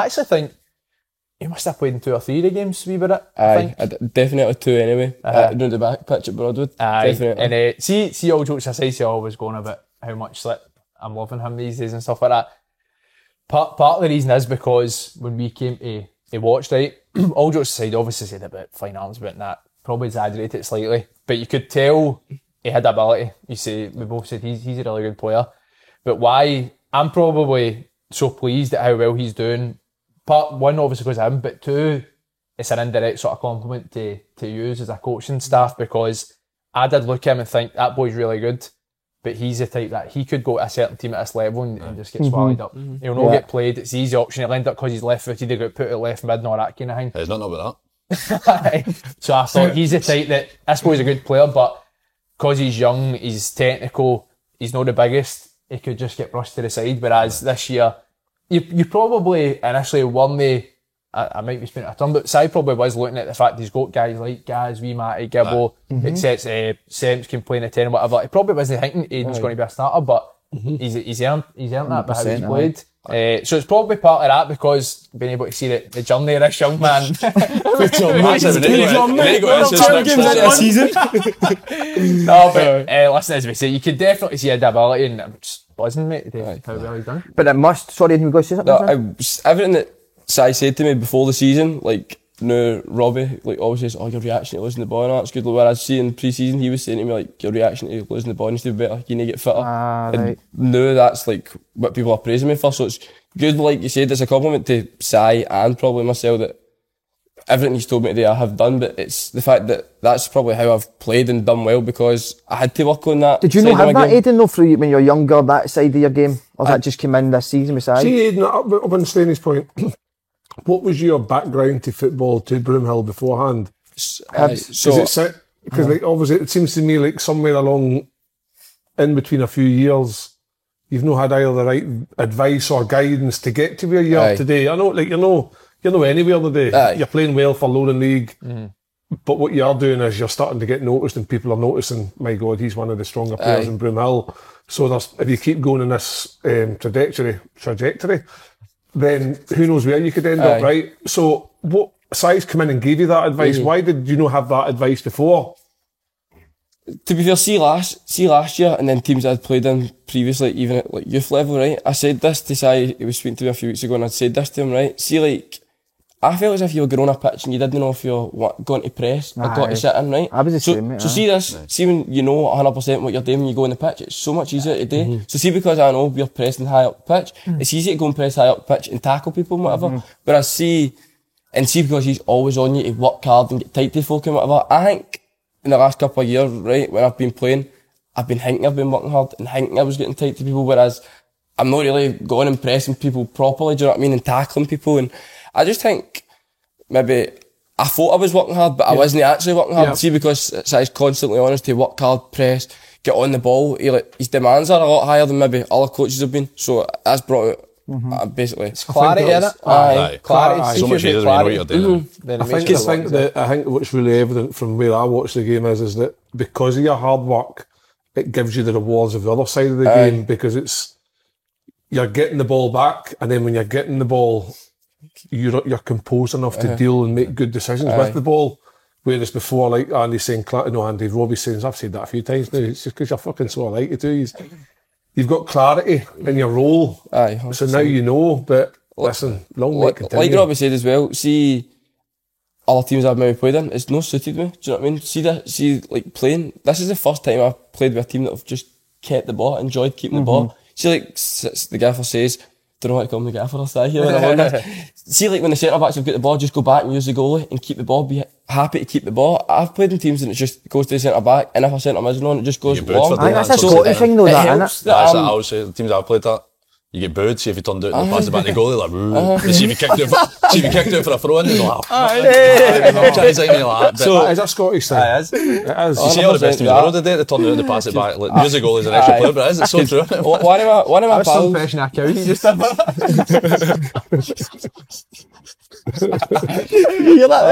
actually think he must have played in 2 or 3 of the games. We were at. Definitely 2 anyway. Down the back pitch at Broadwood. Aye, definitely. And see all jokes aside, see always going about how much slip I'm loving him these days and stuff like that. Part of the reason is because when we came to he watched, right? All jokes aside, obviously said about fine arms, but that probably exaggerated it slightly. But you could tell he had ability. You see, we both said he's a really good player. But why? I'm probably so pleased at how well he's doing. Part one, obviously because of him, but two, it's an indirect sort of compliment to you as a coaching staff, because I did look at him and think, that boy's really good, but he's the type that he could go to a certain team at this level and just get swallowed up. Mm-hmm. He'll not get played. It's the easy option. He'll end up, because he's left-footed, he'll get put at left mid and all that kind of thing. There's nothing about that. So I thought, he's the type that, I suppose, a good player, but because he's young, he's technical, he's not the biggest, he could just get brushed to the side. Whereas this year, you probably initially won the... I might be spinning a term, but Si probably was looking at the fact he's got guys like Gaz, Wee Matty, Gibbo, etc. Semps can play in a 10 or whatever. He probably wasn't thinking Aidan's going to be a starter, but he's earned that by how he's played. So it's probably part of that, because being able to see the journey of this young man. No, but listen, as we say, you could definitely see a ability, and I'm just buzzing, mate, how well he's done. But sorry, we go see something? Everything that Si said to me before the season, like, no, Robbie, like, always says, oh, your reaction to losing the ball and all that's good. Like, whereas seeing pre-season, he was saying to me, like, your reaction to losing the ball needs to be better, you need to get fitter. Right. And no, that's, like, what people are praising me for. So it's good, like you said, it's a compliment to Si and probably myself that everything he's told me today I have done, but it's the fact that that's probably how I've played and done well, because I had to work on that. Did you not have that, Aidan, though, through when you were younger, that side of your game? Or that just came in this season with Si? See, Aidan, up on Stanley's point, what was your background to football, to Broomhill beforehand? Because obviously it seems to me like somewhere along, in between a few years, you've not had either the right advice or guidance to get to where you are today. I know, like, you're not anywhere today. You're playing well for lower league, but what you are doing is you're starting to get noticed, and people are noticing, my God, he's one of the stronger players in Broomhill. So if you keep going in this trajectory, then who knows where you could end up, right? So what Si's come in and gave you that advice? Why did you not have that advice before? To be fair, last year, and then teams I'd played in previously, even at like youth level, right? I said this to Si, he was speaking to me a few weeks ago, and I'd said this to him, right? See, like, I felt as if you were growing a pitch and you didn't know if you were going to press or got to sit in, right? I was the same, mate. So see this, see when you know 100% what you're doing when you go on the pitch, it's so much easier to do. Mm-hmm. So see, because I know we're pressing high up pitch, it's easy to go and press high up pitch and tackle people and whatever. Whereas see because he's always on you to work hard and get tight to folk and whatever, I think in the last couple of years, right, when I've been playing, I've been thinking I've been working hard and thinking I was getting tight to people, whereas I'm not really going and pressing people properly, do you know what I mean, and tackling people. And I just think maybe I thought I was working hard, but I wasn't actually working hard. Yeah. See, because he's constantly honest, he work hard, press, get on the ball. His demands are a lot higher than maybe other coaches have been. So that's brought it basically. It's clarity, isn't it? Aye. Clarity. So much easier when you know what you're doing. I think what's really evident from where I watch the game is that because of your hard work, it gives you the rewards of the other side of the game, because you're getting the ball back, and then when you're getting the ball, you're composed enough to deal and make good decisions with the ball. Whereas before, like Andy's saying, Robbie's saying, I've said that a few times now, it's just because you're fucking so alike, you do. You've got clarity in your role. Aye, so now you know, but listen, long way continue. Like Robbie said as well, see, other teams I've maybe played in, it's not suited me, do you know what I mean? See, like playing, this is the first time I've played with a team that have just kept the ball, enjoyed keeping the ball. See, like the gaffer says, don't know what to call him, the gaffer or side here. See, like when the centre backs have got the ball, just go back and use the goalie and keep the ball, be happy to keep the ball. I've played in teams and it just goes to the centre back, and if a centre mid is on, it just goes long. I think that's a Scottish thing, though, that's what I always say. The teams I've played at, you get booed. See if you turned out and passed it back to the goalie, like, woo. See if you kicked out for a throw in, you're like, so is that Scottish thing? It is. You see all the best teams in the world today, they turn out and they pass it back. Like, use the goalie as an extra player, but it's so true. One of my pals. You hear that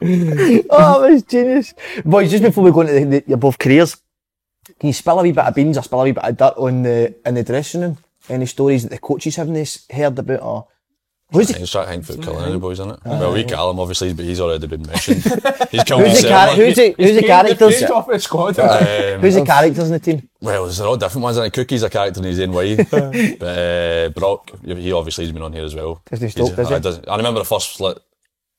there? Oh, that was genius. Boys, just before we go into your both careers, can you spill a wee bit of beans or spill a wee bit of dirt in the dressing room? Any stories that the coaches haven't heard about? Or who's the... He's trying to hang for killing any boys, isn't it? Well, we Callum, obviously, but he's already been mentioned. He's killed himself. Who's the characters? Who's the characters in the team? Well, there's a lot of different ones, isn't it? Cookie's a character in his own way. But Brock, he obviously has been on here as well. Doesn't he? I remember the first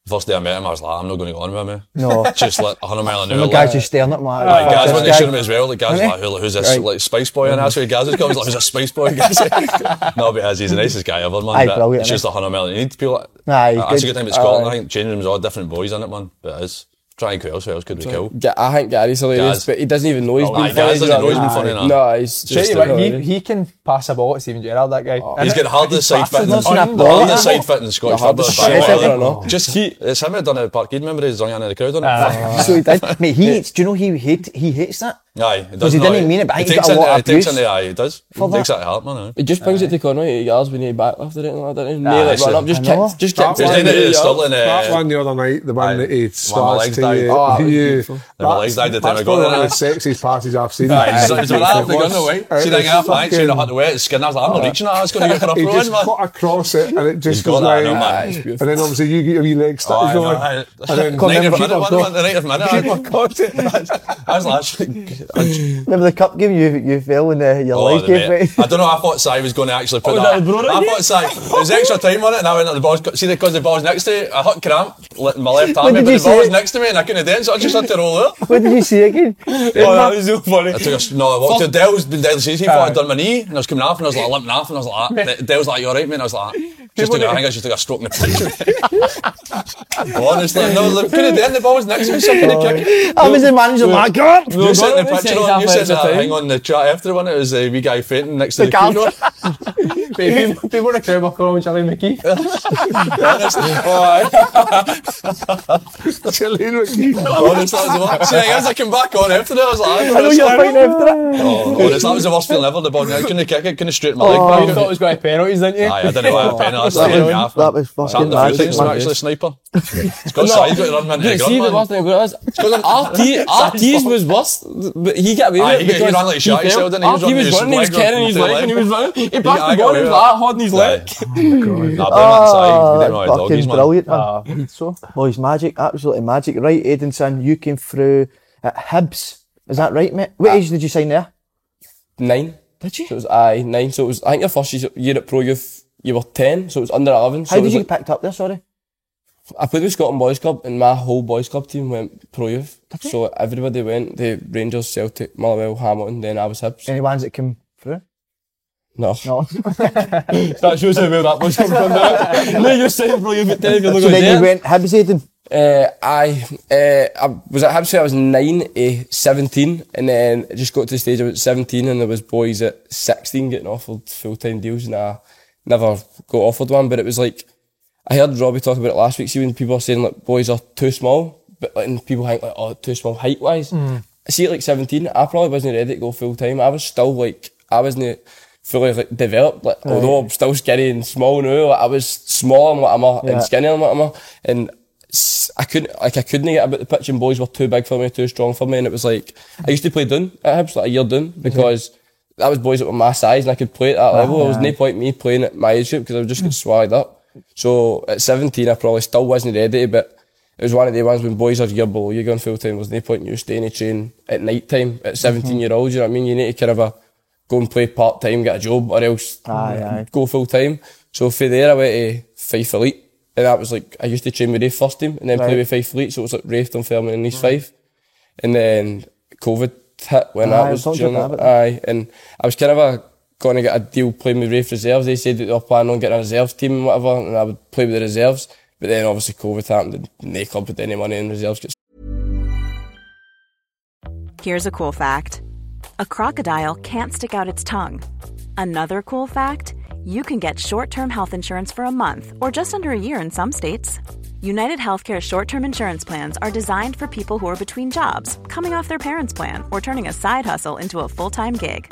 First day I met him, I was like, I'm not going to go on with him. No. Just like 100 mile an hour. The guy's just staring at me. Like, Gaz went to shoot him as well. Like, Gaz was like, who's this, right, like, Spice Boy? And I said, Gaz has got, like, who's a Spice Boy? No, but he's the nicest guy ever, man. Brilliant. It's just 100 mile an hour. You need to be like, that's a good time at Scotland. I think changing rooms are all different boys in it, man. But it is. Trying to who else could we kill? I think Gary's hilarious, but he doesn't even know he's been funny. Gaz doesn't know he's been funny enough. No, he's just he can pass a ball at Steven Gerrard, that guy. He's got hardest side-fitting Scottish football. Just it's him who done it at Parkhead, remember? He's running out of the crowd on it. So he did. Mate, do you know he hates that? Aye, he does. Because he didn't mean it, but I think he got a lot of abuse. He takes it to heart, man. He just brings it to Conroy, yards when he back after it. I don't know. Just kept that one the other night, the one that he starts to that's one of the sexiest parties I've seen. It's a laugh, they're going to wait. See, like, half night, she had to wet his skin. I was like, I'm not reaching that, it's going to get for a throw in, man. He just cut across it, and it just goes like, and then obviously you get your wee legs stuck going. And then, the night of minute, I caught it. I was like, remember the cup game, you fell in your leg gave way. I don't know, I thought Si was going to actually put that. I thought Si, there was extra time on it, and I went at the ball, see, because the ball's next to it, I had cramp, my left arm, but the ball was next to me, and I couldn't dance, so I just had to roll out. What did you see again? Oh, that was so funny. I walked to Del's, he thought I'd done my knee, and I was coming off, and I was like limping off, and I was like, Del's like, you alright, mate? And I was like, I think I just took a stroke in the pitch. Honestly, no, couldn't dance, the ball was next to me, so I couldn't kick. I was the manager, my God! You sent the picture on, you sent that thing on the chat after one, it was a wee guy fainting next to the Conroy. People were a crowd walking on with Charlie McKee. Honestly. Charlie McKee. Honestly, that was the worst. See, as I came back on after that, I was like, I know you're fighting after that. Honestly, that was the worst feeling ever. The ball, I couldn't kick it, couldn't straighten my leg back. You thought it was going to penalties, didn't you? Aye, I didn't know I had penalties. That was fucking magic. It's actually a sniper. It's got sides, but it run into the ground. See, the worst thing about it was, RT's was worse. But he got away with it because he ran like shite. He was running, he was carrying his leg, and he was running. He passed the ball, he was like holding his leg. Oh, fucking brilliant, man. Well, he's magic, absolutely magic. Right, Aidan, you came through at Hibs. Is that right, mate? What age did you sign there? 9. Did you? So it was, nine. So it was, I think your first year at Pro Youth, you were 10, so it was under 11. How did you get picked up there, sorry? I played with Scotland Boys Club, and my whole Boys Club team went Pro Youth. Okay. So everybody went, the Rangers, Celtic, Motherwell, Hamilton, then I was Hibs. Any ones that came through? No. That shows how well that was coming from now. No, you're saying Pro Youth at 10, you're not going to do it. So then you went Hibs, Aidan? I was at Hibs, I was 9 to 17, and then just got to the stage I was 17, and there was boys at 16 getting offered full-time deals, and I never got offered one, but it was like, I heard Robbie talk about it last week, see when people are saying like boys are too small, but and people think like, oh, too small height-wise. I see at like 17, I probably wasn't ready to go full-time. I was still like, I wasn't fully like developed, like, although I'm still skinny and small now, like, I was small and whatever, and skinny and whatever, and I couldn't get about the pitch, and boys were too big for me, too strong for me, and it was like, I used to play down at Hibs, like a year down, because that was boys that were my size, and I could play at that level. There was no point me playing at my age group, because I would just get swagged up. So at 17, I probably still wasn't ready, but it was one of the ones when boys are a year below you going full time, there's no point in you staying in train at night time at 17-year-olds, you know what I mean? You need to kind of go and play part-time, get a job, or else go full-time. So from there, I went to Fife Elite, and that was like, I used to train with the first team, and then play with Fife Elite, so it was like Rafe, Dunfermline and East Fife. And then COVID hit when I was during that. And I was kind of going to get a deal playing with Rafe Reserves. They said that they were planning on getting a reserves team and whatever, and I would play with the reserves. But then obviously COVID happened, and the club had any money in reserves. Here's a cool fact. A crocodile can't stick out its tongue. Another cool fact, you can get short-term health insurance for a month or just under a year in some states. United Healthcare short-term insurance plans are designed for people who are between jobs, coming off their parents' plan, or turning a side hustle into a full-time gig.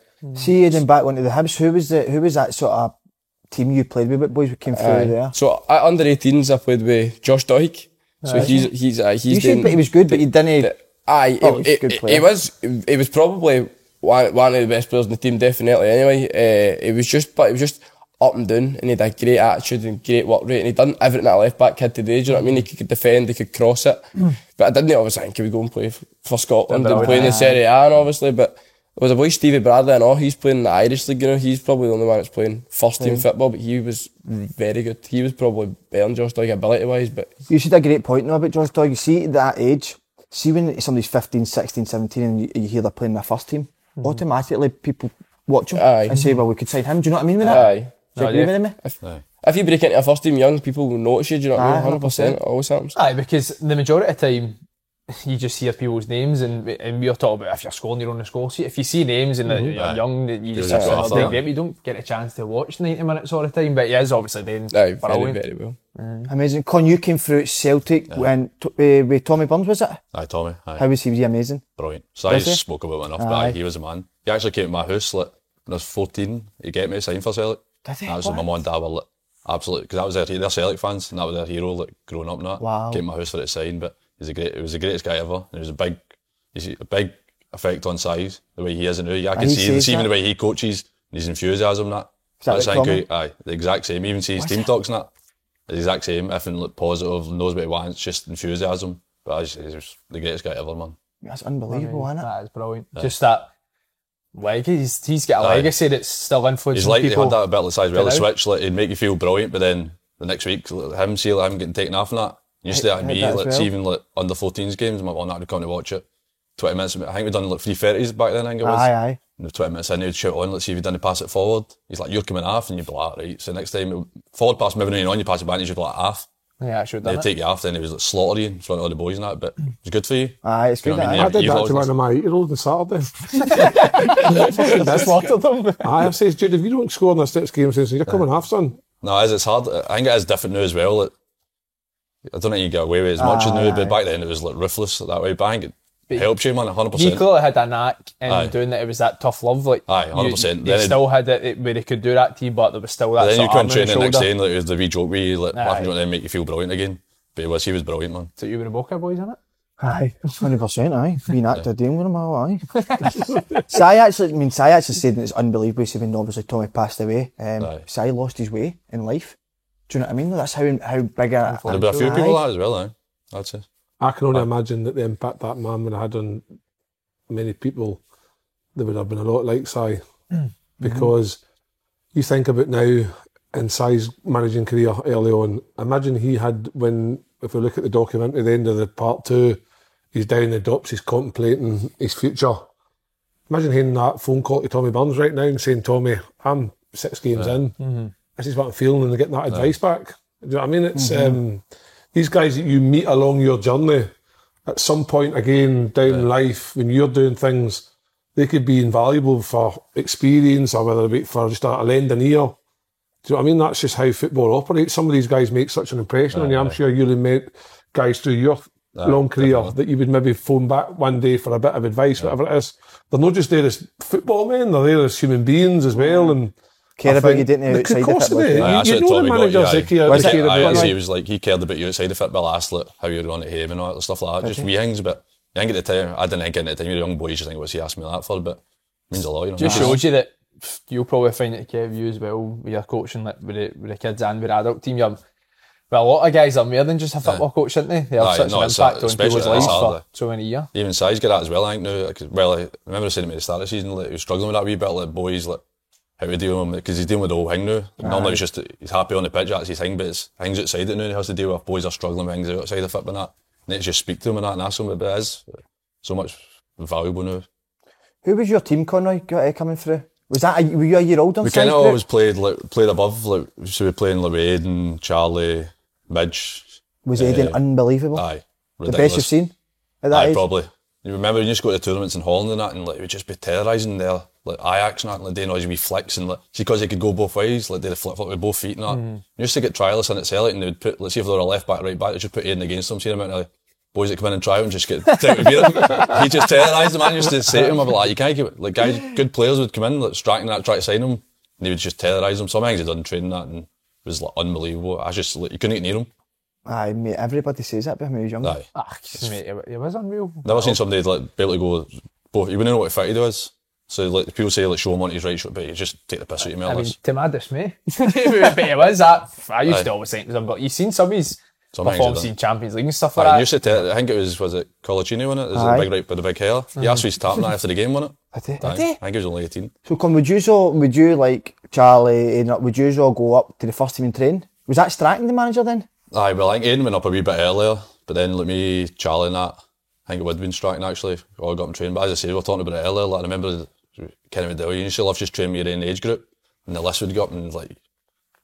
See, Aidan, back onto the Hibs. Who was that sort of team you played with? What boys came through there? So at under 18s, I played with Josh Doig. So he's doing. He was good, but he didn't. Aye, he was probably one of the best players in the team, definitely. Anyway, it was just up and down, and he had a great attitude and great work rate, and he done everything that a left back had today. Do you know what I mean? He could defend, he could cross it, but I didn't obviously think he would go and play for Scotland and play in the Serie A, and obviously, but. There was a boy, Stevie Bradley, and all, he's playing in the Irish League, you know, he's probably the only one that's playing first-team football, but he was very good. He was probably better than Josh Doig ability-wise, but... You said a great point now about Josh Doig. You see, at that age, see when somebody's 15, 16, 17, and you hear they're playing their first team, automatically people watch him and say, well, we could sign him. Do you know what I mean with that? Aye. Do you agree with me? If you break into a first-team young, people will notice you, do you know what I mean? 100%, it always happens. Aye, because the majority of the time... You just hear people's names, and we are talking about if you're scoring, you're on the score sheet. If you see names and you're young, you just take them. You don't get a chance to watch 90 minutes all the time, but he is obviously doing very well. Amazing. Con, you came through Celtic with Tommy Burns, was it? Aye, Tommy. Aye. How was he? Was he amazing? Brilliant. So I just spoke about him enough, but he was a man. He actually came to my house when I was 14. He got me to sign for Celtic. Did he? Absolutely, my mum and dad were absolutely, because that was they're Celtic fans, and that was their hero growing up. And that came to my house for it to sign, but. He was the greatest guy ever. There was a big effect on size, the way he is. And I can see even the way he coaches and his enthusiasm and that. That's like, the exact same. Even see his team talks and that. It's the exact same. Everything looked positive, knows what he wants, just enthusiasm. But he's just the greatest guy ever, man. That's unbelievable, isn't it? That is brilliant. Yeah. Just that legacy. He's got a legacy that's still influencing people. He had that a bit of size, the switch, he'd make you feel brilliant, but then the next week, him getting taken off and that. Used to that, and me, even under 14s games, my mum and dad would come to watch it. 20 minutes, I think we'd done 3.30s back then, I think it was. Aye. And 20 minutes in, he'd shout on, let's see if you've done to pass it forward. He's like, you're coming half, and you'd be like, right. So next time, forward pass, moving on, you pass it back, and you'd be like, half. Yeah, I should have done it. They'd take you half, then he was slaughtering you in front of all the boys and that, but it was good for you. Aye, it's good. I did that to one of my 8-year-olds on Saturday. I slaughtered them. Aye, I says, Jude, if you don't score in this next game, you're coming half, son. No, it's hard. I think it is different now as well. I don't think you get away with it as much as now, but back then it was ruthless that way. But I think it helps you, man, 100%. He clearly had a knack in doing that. It was that tough love. 100%. He still had it where he could do that to you, but there was still that sort of arm in the shoulder. Then you couldn't train the next day, it was the wee joke where laughing at them make you feel brilliant again. But he was brilliant, man. So you were a Boca boys, innit? Aye, 100%, aye. Being actor dealing with him all, aye. Si actually said that it's unbelievable, when obviously Tommy passed away. Si lost his way in life. Do you know what I mean? That's how big a... There'll be a few people that as well, though. I'd say. I can only imagine that the impact that man would have had on many people. There would have been a lot like Si. Because you think about now, in Si's managing career early on, imagine he had if we look at the documentary at the end of the part 2, he's down in the dumps, he's contemplating his future. Imagine hearing that phone call to Tommy Burns right now and saying, Tommy, I'm 6 games in. This is what I'm feeling, and they're getting that advice back. Do you know what I mean? It's these guys that you meet along your journey, at some point again down in life, when you're doing things, they could be invaluable for experience, or whether it be for just a lending ear. Do you know what I mean? That's just how football operates. Some of these guys make such an impression on you. I'm sure you'll have met guys through your long career that you would maybe phone back one day for a bit of advice, whatever it is. They're not just there as football men, they're there as human beings as well, and care about you, didn't outside the football. You know the managers that care about you. He was he cared about you outside of football. I asked how you were going at Haven and all that stuff like that. Okay. Just wee things, but I think at the time, I didn't think at the time, you're a young boy, you just think, what's he asking me that for? But it means a lot, you know. Just shows you that you'll probably find it, Kev, you as well, with your coaching with the kids and with the adult team. Well, a lot of guys are more than just a football coach, aren't they? They have such an impact on people's lives for so many years. Even Si's got that as well, I think now. Well, I remember saying to me at the start of the season, he was struggling with that wee bit, boys, how we deal with him, because he's dealing with the whole thing now. Normally it's just, he's happy on the pitch, that's his thing, but it's things outside it now he has to deal with. Boys are struggling with things outside the football and that. And it's just speak to him and that and ask him, but it is so much valuable now. Who was your team, Conroy, coming through? Was that, were you a year older? We kind of always played above, like, so we played in Louis, Aidan, Charlie, Midge. Was Aidan unbelievable? Aye, ridiculous. The best you've seen at that age? Probably. You remember when you used to go to tournaments in Holland and that, and like, it would just be terrorising there, like Ajax and that, and like, doing all these wee flicks, and like, because they could go both ways, like, did a flip flop with both feet and that. Mm. You used to get trialists in at Celtic, and they would put, let's see if they were a left back, right back, they just put Aidan against them, see the amount of boys that come in and try out and just get out of beer. He just terrorised the man. He used to say to him, I'd be like, you can't keep it. Like, guys, good players would come in, like, Strachan and that, try to sign him, and he would just terrorise them. Some things he'd done training that, and it was like unbelievable. I just, like, you couldn't get near him. Aye, mate, everybody says that about me when he was young. Aye. Ah, mate, it was unreal. Never seen somebody, like, be able to go both. You wouldn't know what fit he was. So, like, people say, like, show him on his right shoulder, but you just take the piss out of me. I mean, to my dismay. But it was that. I used to always think to them, but you've seen some of his performances in Champions League and stuff like that. Used to I think it was it Colaccini, wasn't it? Is it the big right with the big hair? Mm-hmm. He asked for his tap after the game, wasn't it? Did he? I think he was only 18. So, would you, like, Charlie, would you all go up to the first team and train? Was that Strachan the manager then? Aye, well, I think Aidan went up a wee bit earlier, but then, like, me, Charlie and that, I think it would have been Strachan, actually, all got him trained. But as I say, we were talking about it earlier, like, I remember Kenny with Del, you used to love just training with your own age group, and the list would go up, and, like,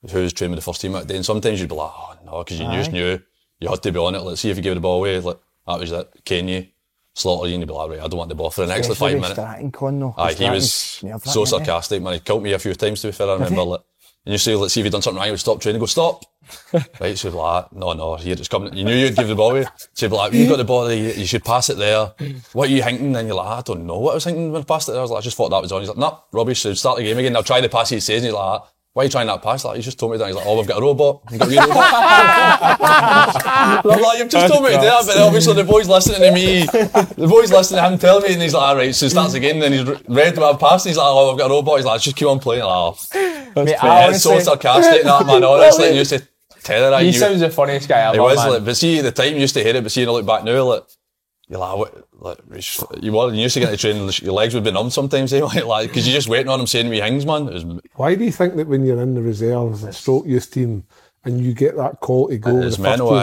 who's training with the first team that day, and sometimes you'd be like, oh, no, because you just knew you had to be on it. Let's see if you gave the ball away, like, that was it, Kenny, Slaughter, and you'd be like, right, I don't want the ball for the next 5 minutes. Strachan, Conroy. Aye, he was so sarcastic, man, he killed me a few times, to be fair, I remember, like, and you say, let's see if you've done something right, we'll stop training, go, stop! Right, so like, no, here it's coming. You knew you'd give the ball away. So you'd be like, you got the ball, you should pass it there. What are you thinking? And you're like, I don't know what I was thinking when I passed it there. I was like, I just thought that was on. He's like, no, rubbish, so start the game again. I'll try the pass he says, and he's like, why are you trying that pass? Like, you just told me that. He's like, oh, we've got a robot. You've got a robot. I'm like, you've just told me to do that, but obviously the boy's listening to me. The boy's listening to him tell me, and he's like, all right, so it starts again. And then he's read what I've passed, and he's like, oh, we've got a robot. He's like, just keep on playing. Like, oh. Mate, it's so sarcastic, that man, honestly. And you said, he sounds the funniest guy ever, man. Like, but see, at the time you used to hear it, but see, you know, look back now, like, you're like, what, like, you used to get to train, your legs would be numb sometimes, anyway, like, because you're just waiting on him saying wee things, man. Why do you think that when you're in the reserves, the stroke youth team, and you get that call to go,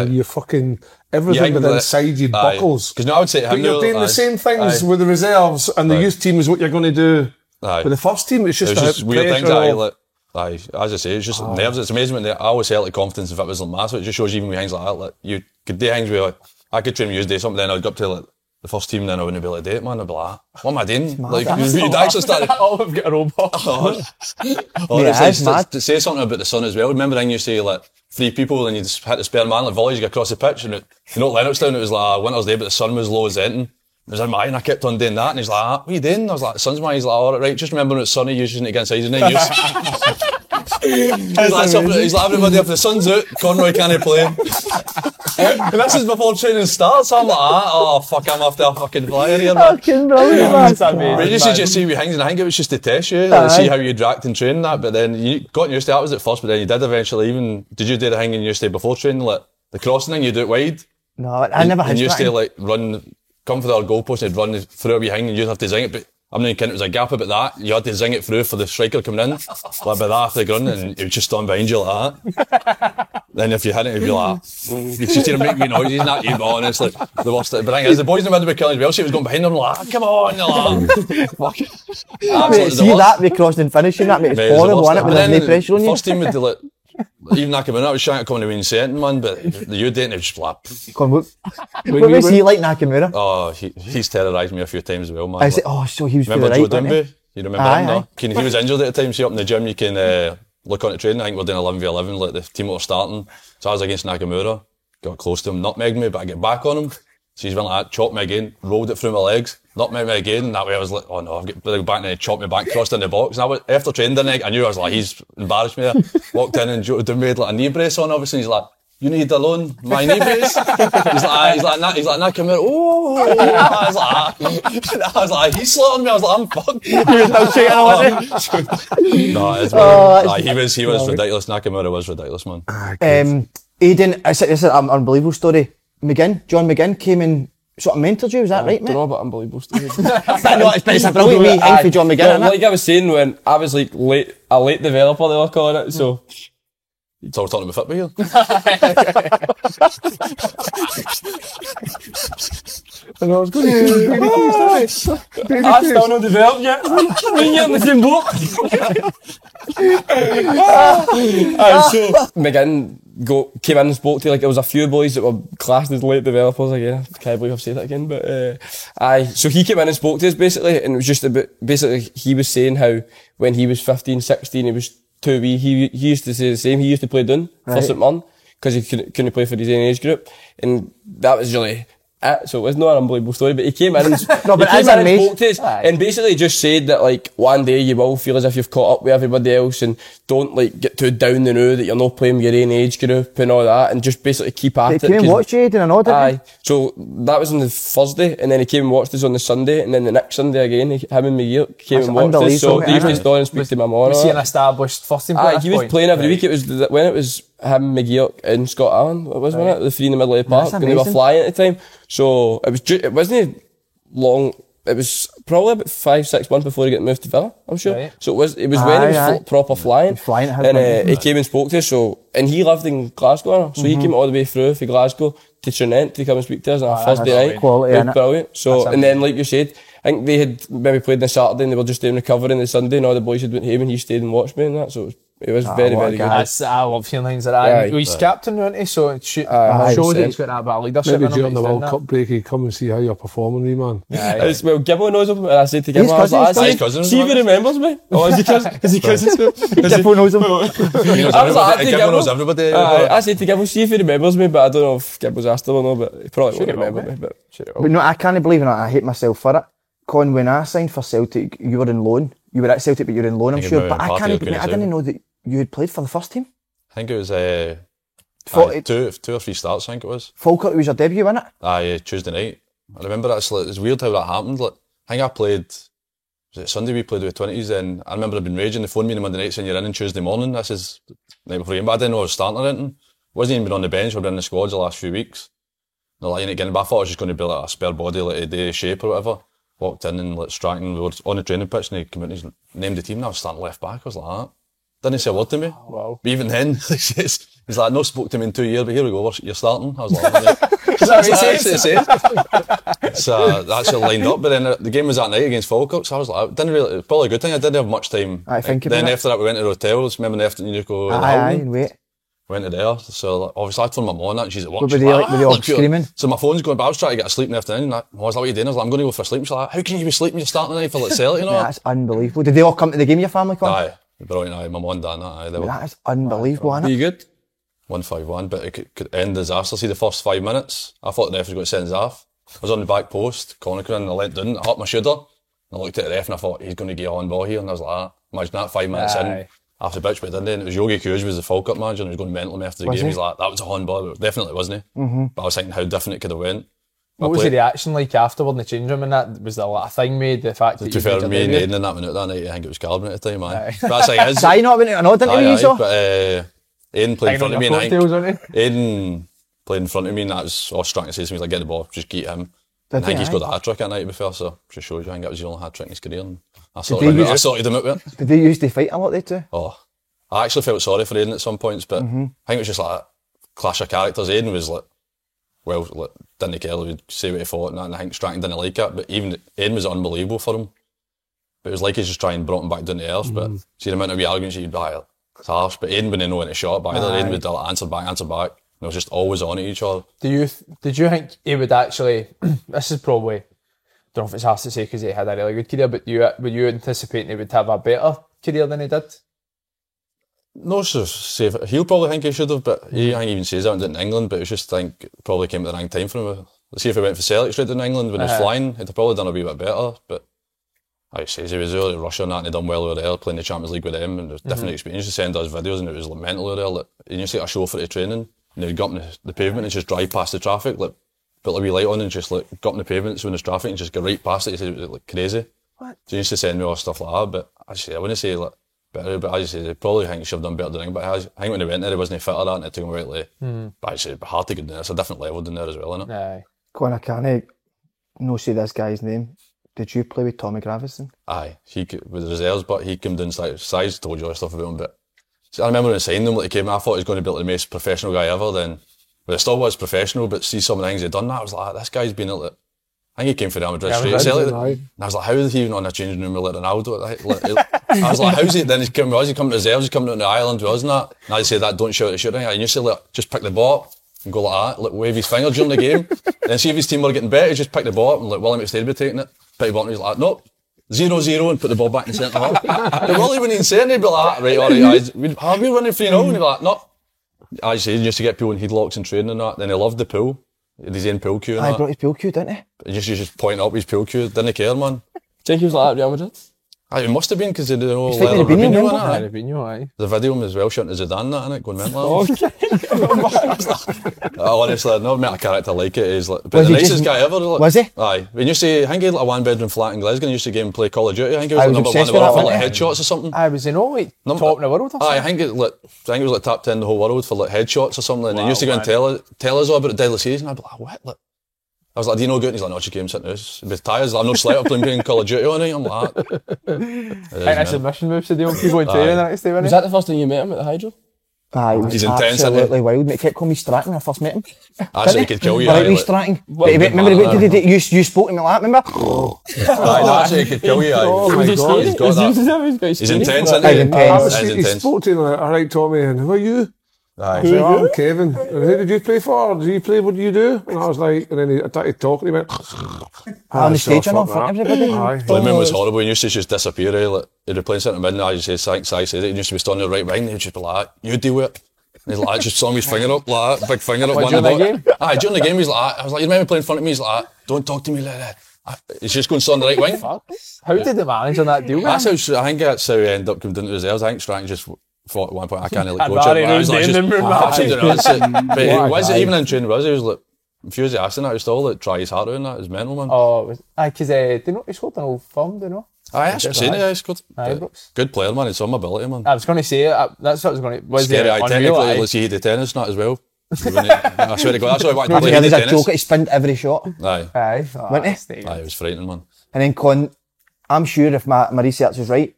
you're fucking, everything within inside you buckles? Because no, I would say, but you're doing the same things with the reserves, and the youth team is what you're going to do. With the first team, it's just weird things, like. Aye, as I say, it's just nerves. It's amazing when I always say, like, confidence if it was like massive. It just shows even with things like that. Like, you could do things where, like, I could train you do something, then I'd go up to, like, the first team, then I wouldn't be able to do it, man. I'd be like, what am I doing? Like, you'd actually start. Oh, I've got a robot. To say something about the sun as well. Remember when you say, like, three people and you just hit the spare man, like, volleys you across the pitch, and Lennox down, it was like winter's day, but the sun was low as anything. It was in mine, and I kept on doing that, and he's like, what are you doing? I was like, the sun's mine. He's like, alright, just remember when it's sunny, you just need to get inside, and then he's like, everybody, if the sun's out, Conroy can't play. And this is before training starts, so I'm like, oh fuck, I'm after a fucking flyer here, man. Fucking brilliant, man. But you should just see wee things, and I think it was just to test you, like, see how you'd react in training that, but then you got used to that, was at first, but then you did eventually even, did you do the thing and you used to before training, like, the crossing thing, you do it wide? No, I never had and you used to, like, run, come for the goalpost and run through a wee thing and you'd have to zing it, but I'm not kidding, it was a gap about that. You had to zing it through for the striker coming in, like by that after the ground, and he was just on behind you like that. Then if you hit it, it'd be like, you could just hear him make wee noises and that, you'd be honestly the worst. But I think the boys in the middle were killing as well, so it was going behind them like, come on, like, fuck it. See that, we crossed and finishing that, mate, it's horrible, wasn't it, when there's no pressure on you? First team would do like, even Nakamura, I was trying to come to win certain, man, but you didn't, it was just like... What was he like, Nakamura? Oh, he's terrorised me a few times as well, man. So he was feeling right, wasn't he? You remember him, no? He was injured at the time, so up in the gym, you can look on the training, I think we're doing 11v11, like the team that were starting. So I was against Nakamura, got close to him, nutmegged me, but I get back on him. So he's went like that, chopped me again, rolled it through my legs, nutmegged me again, and that way I was like, oh no, I've got to go back, and he chopped me back, crossed in the box. And I was, after training, I knew I was like, he's embarrassed me there. Walked in and Joe made like a knee brace on, obviously, and he's like, you need alone, my knee brace. he's like, come here, I was like, he's slaughtering me, I was like, I'm fucked. He was no cheating, he was ridiculous, Nakamura was ridiculous, man. Aidan, it's an unbelievable story. John McGinn came in sort of mentored you, is that right, mate? I don't know, but unbelievable story. It's a brilliant wee thing for John McGinn, isn't it? Like I was saying, when I was like a late developer, they were calling it, so... It's all talking about football here. And I was going to... I've still not developed yet. Me and you in the same boat. So McGinn came in and spoke to, like, there was a few boys that were classed as late developers again. I can't believe I've said that again, but so he came in and spoke to us basically, and it was just basically he was saying how when he was 15, 16, he was too wee. He used to say the same. He used to play down for St. Mirren because he couldn't play for his own age group, and that was really it. So it was not an unbelievable story, but he came in and, spoke to us and basically just said that, like, one day you will feel as if you've caught up with everybody else, and don't, like, get too down the road that you're not playing your own age group and all that, and just basically keep at it. He came and watched you, did I not? Aye. So that was on the Thursday, and then he came and watched us on the Sunday, and then the next Sunday again, him and me came and watched us. So they used to start and speak to my mum. Was he an established first team player? Aye, he was playing every week. It was when it was him, McGeoch and Scott Allen, wasn't it? The three in the middle of the park, and they were flying at the time. So it was it wasn't long. It was probably about 5-6 months before he got moved to Villa, I'm sure. Right. So it was proper flying. Flying at his and he came and spoke to us. And he lived in Glasgow, so he came all the way through from Glasgow to Trinent to come and speak to us on a Thursday night. Quality, it was brilliant. So and then, like you said, I think they had maybe played on the Saturday and they were just doing recovering the Sunday, and all the boys had went home and he stayed and watched me and that. So it was very, very good. I love hearing things like that. Well, he's captain, isn't he? So it showed that he's got that bit of leadership. Maybe during the World Cup break, he'd come and see how you're performing, wee man. Well, Gibbo knows him, and I said to Gibbo, I was like, see if he remembers me. Oh, is he cousin? Is he cousin? Gibbo knows him. Gibbo knows everybody. I said to Gibbo, see if he remembers me, but I don't know if Gibbo's asked him or not, but he probably won't remember me. But no, I can't believe it. I hate myself for it. Con, when I signed for Celtic, you were in loan. You were at Celtic, but you were in loan, I'm sure. But I didn't know that you had played for the first team. I think it was two or three starts, I think it was. Falkirk was your debut, wasn't it? Aye, Tuesday night. I remember that. It's weird how that happened. Like, I think I played, was it Sunday we played with the 20s, and I remember I'd been raging. They phoned me on Monday night saying, you're in on Tuesday morning. This is the night before game, but I didn't know I was starting or anything. I wasn't even been on the bench, I'd been in the squads the last few weeks. And they're lying again, but I thought I was just going to be like a spare body, like a day shape or whatever. Walked in and, like, Strachan, we were on the training pitch, and he came in and named the team, and I was starting left back. I was like that. Didn't he say a word to me? Wow. But even then, he's like, no spoke to me in 2 years, but here we go, you're starting. I was like, so that's how it lined up. But then the game was that night against Falkirk, so I was like, it was probably a good thing I didn't have much time. I think then after that we went to the hotel. Remember in the afternoon you go and wait. Went to there, so obviously I turned my mum on that and she's at work. Screaming? So my phone's going, but I was trying to get asleep in the afternoon, and I was like, what are you doing? I was like, I'm going to go for sleep. She's like, how can you be sleeping? You're starting the night for like Celtic, you know? That's unbelievable. Did they all come to the game, your family? Aye, brilliant, aye, my mum and dad, that is unbelievable, isn't it? Are you good? 1-5-1, but it could end disaster. See the first 5 minutes, I thought the ref was going to send us off. I was on the back post, Conroy, and I leant down, I hurt my shoulder, and I looked at the ref and I thought, he's going to get on ball here, and I was like, imagine that, 5 minutes in. After the bitch went in there, and it was Yogi Kooge was the Falkirk manager, and he was going mental after the game. He's like, that was a horn ball, but definitely wasn't he? Mm-hmm. But I was thinking how different it could have went. What was the reaction like afterward in the change room and that? Was there like a thing made, the fact that you fair, me and Aidan in that night, I think it was Carbon at the time, aye. But that's like, I not went out didn't he, so? But Aidan played in front of me, and Aidan played in front of me, and that was all Strachan says to me, like, get the ball, just get him. I think he's got a hat-trick at night before, so just shows you, I think that was the only hat-trick in his career. And I sorted him out with it. Did they used to fight a lot, they two? Oh, I actually felt sorry for Aidan at some points, but I think it was just like a clash of characters. Aidan was like, didn't care, he'd say what he thought and that, and I think Strachan didn't like it, but even Aidan was unbelievable for him. But it was like he's just trying to brought him back down to earth, but see the amount of arguments he'd be like, it's harsh, but Aidan wouldn't know when to shot by either. Aidan would like, answer back. They were just always on at each other. Did you think he would actually, this is probably, I don't know if it's hard to say because he had a really good career, but were you anticipating he would have a better career than he did? No, so he'll probably think he should have, but I think he even says that in England, but it was just, I think, probably came at the wrong time for him. Let's see if he went for Celtic straight in England when he was flying, he'd have probably done a wee bit better, but like he says, he was there in Russia and that, and he'd done well over there, playing the Champions League with them, and there was different experience. He sent us videos and it was like mental over there, like, he used to get a show for the training. And they'd go up on the pavement and just drive past the traffic, like, put a wee light on and just, like, go up on the pavement, so in the traffic and just go right past it. He said it was, like, crazy. What? So he used to send me all stuff like that, but I wouldn't say, like, better, but I just say, probably think he should have done better than him, but I think when he went there, he wasn't fit or that, and it took him right late. But I say, it'd be hard to get down there. It's a different level down there as well, isn't it? Aye. Go on, I can't no, say this guy's name. Did you play with Tommy Gravison? Aye, he was reserves, but he came down. Size told you all the stuff about him, but I remember when I signed him, like, he came, I thought he was going to be like the most professional guy ever. Then, but it still was professional. But see some of the things he'd done, that I was like, this guy's been like. I think he came for Real Madrid straight to Celtic. And I was like, how is he even on a changing room with like Ronaldo? I was like, how's he? Then he's coming with us, he's coming to reserves, he's coming down to Ireland with us and that. And I said that, don't shout at the shooting. And you say, like, just pick the ball up and go like that, like, wave his finger during the game. Then see if his team were getting better, just pick the ball up and like, Willie McStade be taking it. Pick the ball up and he's like, nope, 0-0 and put the ball back in the centre half. But Willie wouldn't even say it, he'd be like, right, alright, guys, we're winning 3-0. And he'd be like, nope. I said, he used to get people in headlocks and training and that. Then he loved the pool. His own pool cue. I brought his pool cue, didn't he? He just point up his pool cue. Didn't care, man. Do you think he was like that at Real Madrid? It must have been because they did all leather Rubinho and that. The video of him as well shouting to Zidane that in it, going mental. Honestly, I've never met a character like it. He's like, but was the nicest guy ever. Like, was he? Aye. When you say, I think he had like a one-bedroom flat in Glasgow and used to game and play Call of Duty. I think he was the number one in the world for like headshots or something. I was in all like top in the world or something. Aye, I think he was like top 10 in the whole world for like headshots or something. And wow, they used to go and tell us all about it deadly season. I'd be like, what? Like, I was like, do you know good? And he's like, no, it's your game, sit in the house. He's tired. I'm no slight, I'm playing Call of Duty all night. I'm like, that. I think that's a mission move to do. People going to the next day, wasn't it? Was that the first time you met him at the Hydro? Aye, he's intense, absolutely wild. Mate, kept calling me Stratton when I first met him. I said he could kill you. Right, me Stratton. Remember what did he do? You spoke to me like that, remember? I said he could kill you. Oh my God, he's got that. He's intense, isn't he? He spoke to him like, all right, Tommy, and who are you? Aye. So, I'm Kevin. Who did you play for? Did you play? What do you do? And I was like, and then he started talking. He went on the stage and all for everybody. Fleming was horrible. He used to just disappear. Like, he'd be playing centre mid, and I just said, "Sai said it." He used to be standing on the right wing. He'd just be like, "You deal with it." And he's like, "Just slung his finger up, like that, big finger up." During the game? Aye, during the game, he's like, "I was like, you remember playing in front of me?" He's like, "Don't talk to me like that." He's just going to on the right wing. How did the manager on that deal? That's how I think that's how he ended up coming down to reserves. I think Stratton just. At one point, I can't let go of it. I was like, was it even in training? Was he was like enthusiastic? That he was still like try his heart out and that. It was mental, man. Oh, aye, because do you know he scored an old firm? Do you know? Aye, that's what I'm saying. He scored. Good player, man. He's some ability, man. I was going to say that's what I was going to. Was scary. Technically, let's see he did tennis, not as well. I swear to God, that's why I wanted to play tennis. He was a joker. He spinned every shot. Aye, wasn't he? Aye, it was frightening, man. And then Con, I'm sure if my research was right.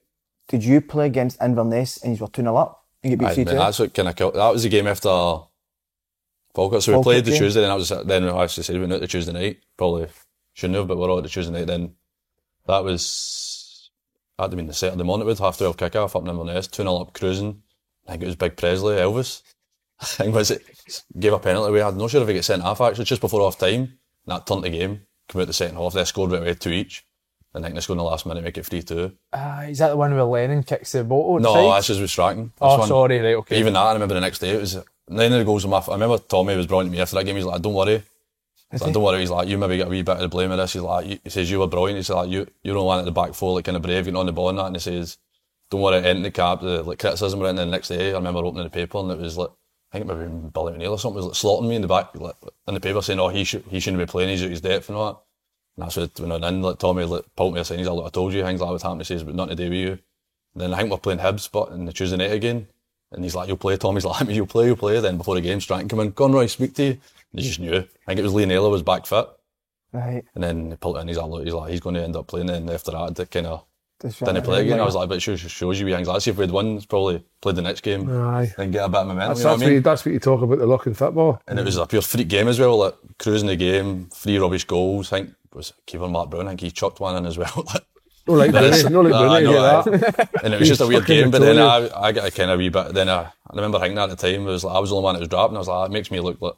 Did you play against Inverness and you were 2-0 up and get beat 3-2? That's what kind of killed. That was the game after Falkirk. So we played the Tuesday, and then I actually said we went out the Tuesday night. Probably shouldn't have, but we're all at the Tuesday night. Then that'd have been the Saturday morning. It would 12:30 kick off up in Inverness, 2-0 up cruising. I think it was Big Presley, Elvis. I think was it gave a penalty away. I'm not sure if he got sent off actually just before half time. And that turned the game. Come out the second half. They scored right away 2 each. I think this going in the last minute, make it 3-2. Is that the one where Lennon kicks the ball? No, that's just with Stratton. Oh, one. Sorry, right, okay. Even that, I remember the next day, it was none of the goals. I remember Tommy was brilliant to me after that game. He's like, don't worry. He's like, you maybe get a wee bit of the blame of this. He's like, he says you were brilliant. He says like, you're the one at the back four, like kind of brave, getting on the ball and that. And he says, don't worry, anything the cap, the like criticism or anything. The next day, I remember opening the paper and it was like, I think it maybe Billy O'Neill or something was like slotting me in the back, like in the paper saying, oh, he shouldn't be playing. He's out his depth and all that. And that's when I went in, like, Tommy like, pulled me aside, he's like, I told you things like that would happen, he says, but not today with you. And then I think we're playing Hibs, but in the Tuesday night again, and he's like, you'll play, Tommy's like, you'll play. Then before the game, Stratton come in, Conroy, speak to you. And he just knew. I think it was Leonella was back fit. Right. And then he pulled it in, he's like, he's going to end up playing. And then after that, it kind of didn't play again. I was like, but it shows you things like that. See if we'd won, probably played the next game and get a bit of momentum. That's what you talk about, the luck in football. And it was a pure freak game as well, like cruising the game, 3 rubbish goals, I think. Was keeper Mark Brown, I think he chucked one in as well. Like Bruni, and it was just a weird game, but then I got a kind of wee bit, then I remember thinking at the time, it was like, I was the only one that was dropped, and I was like, it makes me look like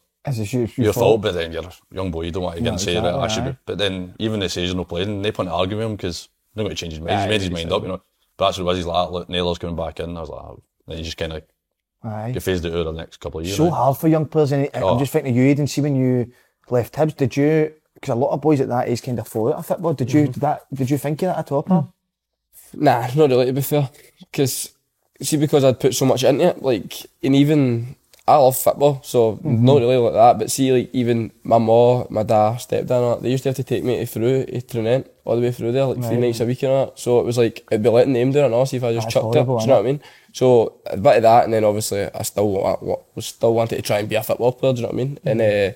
your fault, but then you're a young boy, you don't want to get and say that, I should be, but then even the season of playing, no point arguing with him, because I'm not going to change his mind, he's made his mind up, you know, but that's what it was, he's like, look, Naylor's coming back in, and I was like, then you just kind of get phased out over the next couple of years. So hard for young players, and I'm just thinking of you, Aidan, see when you left Hibs, did you... Because a lot of boys at that age kind of fall out of football. Did you think of that at all, pal? Nah, not really, to be fair. Because I'd put so much into it, like, and even, I love football, so not really like that, but see, like, even my ma, my dad, stepdad, they used to have to take me through, to Trinent, all the way through there, like, 3 nights a week and that. So it was like, it'd be letting them do it and all, see if I just chucked it, do you know what I mean? So, a bit of that, and then obviously, I still wanted to try and be a football player, do you know what I mean? And,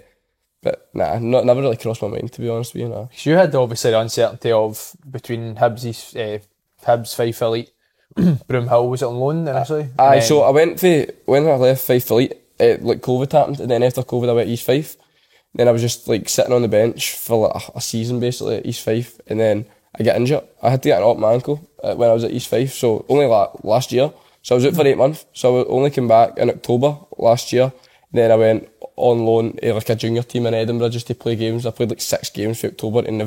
But nah, never really crossed my mind, to be honest with you. Nah. You had obviously the uncertainty of between Hibs, Fife Elite, Broomhill was it on loan initially? Aye, so I went for, when I left Fife Elite, like COVID happened, and then after COVID I went to East Fife. Then I was just like sitting on the bench for like a season basically at East Fife, and then I got injured. I had to get an op my ankle when I was at East Fife, so only like last year. So I was out for 8 months, so I only came back in October last year. Then I went on loan to like a junior team in Edinburgh just to play games. I played like 6 games for October in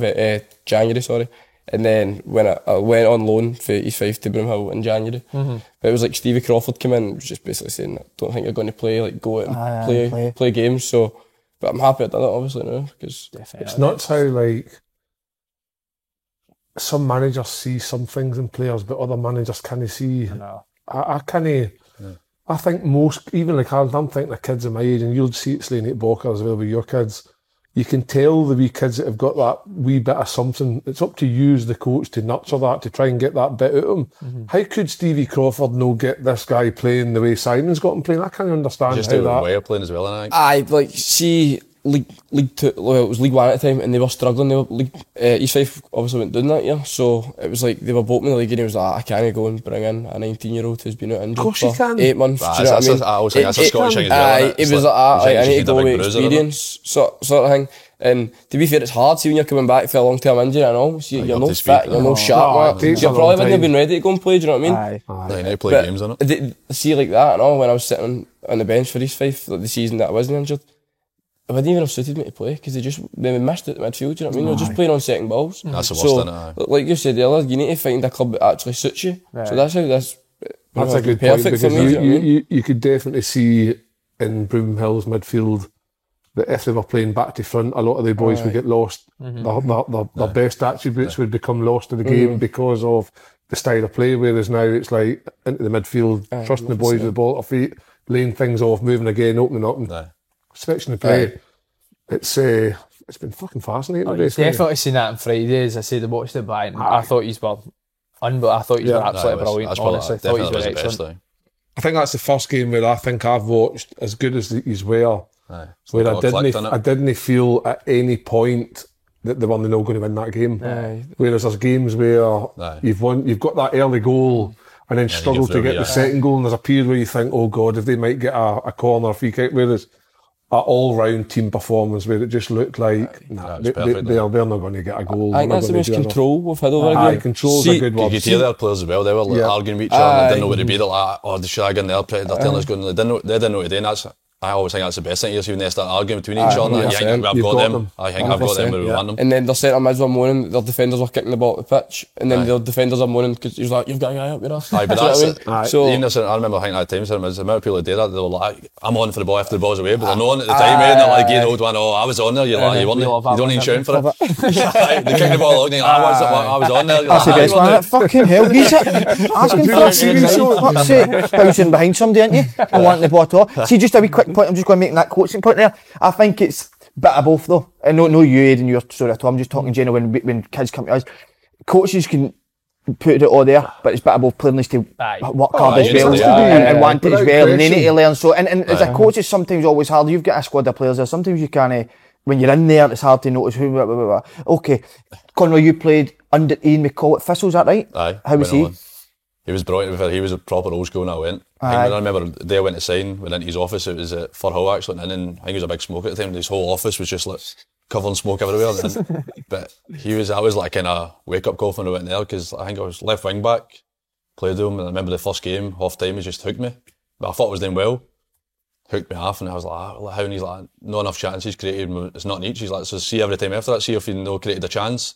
January, sorry. And then when I went on loan for East Fife to Broomhill in January. Mm-hmm. But it was like Stevie Crawford came in and was just basically saying, I don't think you're going to play, like go out and play games. So, but I'm happy I done it obviously now, because it's nuts how like some managers see some things in players but other managers can't see. I can't. I think most, even like I'm thinking the kids of my age, and you'll see it's like Nate Balker as well with your kids, you can tell the wee kids that have got that wee bit of something. It's up to you as the coach to nurture that, to try and get that bit out of them. Mm-hmm. How could Stevie Crawford not get this guy playing the way Simon's got him playing? I can't understand just how that... Just way of playing as well, I think. Like, see, League 2, well, it was League 1 at the time, and they were struggling. They were East Fife obviously went down that year, so it was like, they were both in the league, and he was like, I can't go and bring in a 19-year-old who's been out injured for 8 months. Do you know what I mean? I always think that's a Scottish thing as well. It was like, I need to go with experience, sort of thing. And to be fair, it's hard, see, when you're coming back for a long-term injury and all, so you're not fit, you're not sharp, you probably wouldn't have been ready to go and play, do you know what I mean? Aye. Now play games, innit? See, like that and all, when I was sitting on the bench for East Fife, like the season that I wasn't injured, it wouldn't even have suited me to play because they missed it at midfield, do you know what I mean? They were just playing on second balls. That's the worst, isn't it? Like you said earlier, you need to find a club that actually suits you. Right. So that's how this... That's a good point, because you could definitely see in Broomhill's midfield that if they were playing back to front, a lot of the boys would get lost. Mm-hmm. Their best attributes would become lost in the game because of the style of play, whereas now it's like into the midfield, trusting the boys with the ball at their feet, laying things off, moving again, opening up. Switching the play, it's been fucking fascinating. I've definitely seen that on Fridays. I said I watched it back, and I thought he was absolutely brilliant. Honestly, I thought he was excellent. I think that's the first game where I think I've watched as good as these were. Where I didn't feel at any point that they were not going to win that game. Whereas there's games where you've got that early goal. And then struggle to get the second goal, and there's a period where you think, oh God, if they might get a corner, free kick. Whereas an all-round team performance where it just looked like they're not going to get a goal. I think that's the most control we've had over again. Control's a good word. You could hear their players as well. They were like arguing with each other and they didn't know where to be. They're like, oh, should I go in there? They're telling us, they didn't know what to do. I always think that's the best thing to see when they start arguing between each other. I think I've got them. I think I've got them where we want them. And then their centre mids were moaning, their defenders were kicking the ball at the pitch, and then their defenders are moaning because he was like, you've got a guy up your ass. Aye, but that's it. I remember thinking at times, the amount of people that did that, they were like, I'm on for the ball after the ball's away, but they're not on at the time, and they're like, old one, oh, I was on there, you weren't there. You don't even shout for it. They kick the ball out, I was on there. That's the best one. Fucking hell, he's asking for a fuck's sake, bouncing behind somebody, aren't you? And wanting the ball to off. See, just a wee quick point, I'm just going to make that coaching point there. I think it's a bit of both though. And no you Aidan, you're sorry at all, I'm just talking general when kids come to us. Coaches can put it all there, but it's a bit of both players to work hard as well and want it as well, and they need to learn. So, and as a coach it's sometimes always hard, you've got a squad of players there, sometimes you can't, when you're in there it's hard to notice who, okay, Conroy, you played under Aidan McLaughlin at Thistle, is that right? Aye. How was he? He was brilliant. He was a proper old school when I went. I remember they went to sign, went into his office, it was at Firhill actually, and then I think it was a big smoke at the time, his whole office was just like covering smoke everywhere. But I was like in a wake-up call when I went there, because I think I was left wing back, played him, and I remember the first game, half-time, he just hooked me. But I thought I was doing well, hooked me off, and I was like, how? And he's like, not enough chances created, it's not in each. He's like, so see every time after that, see if you know created a chance,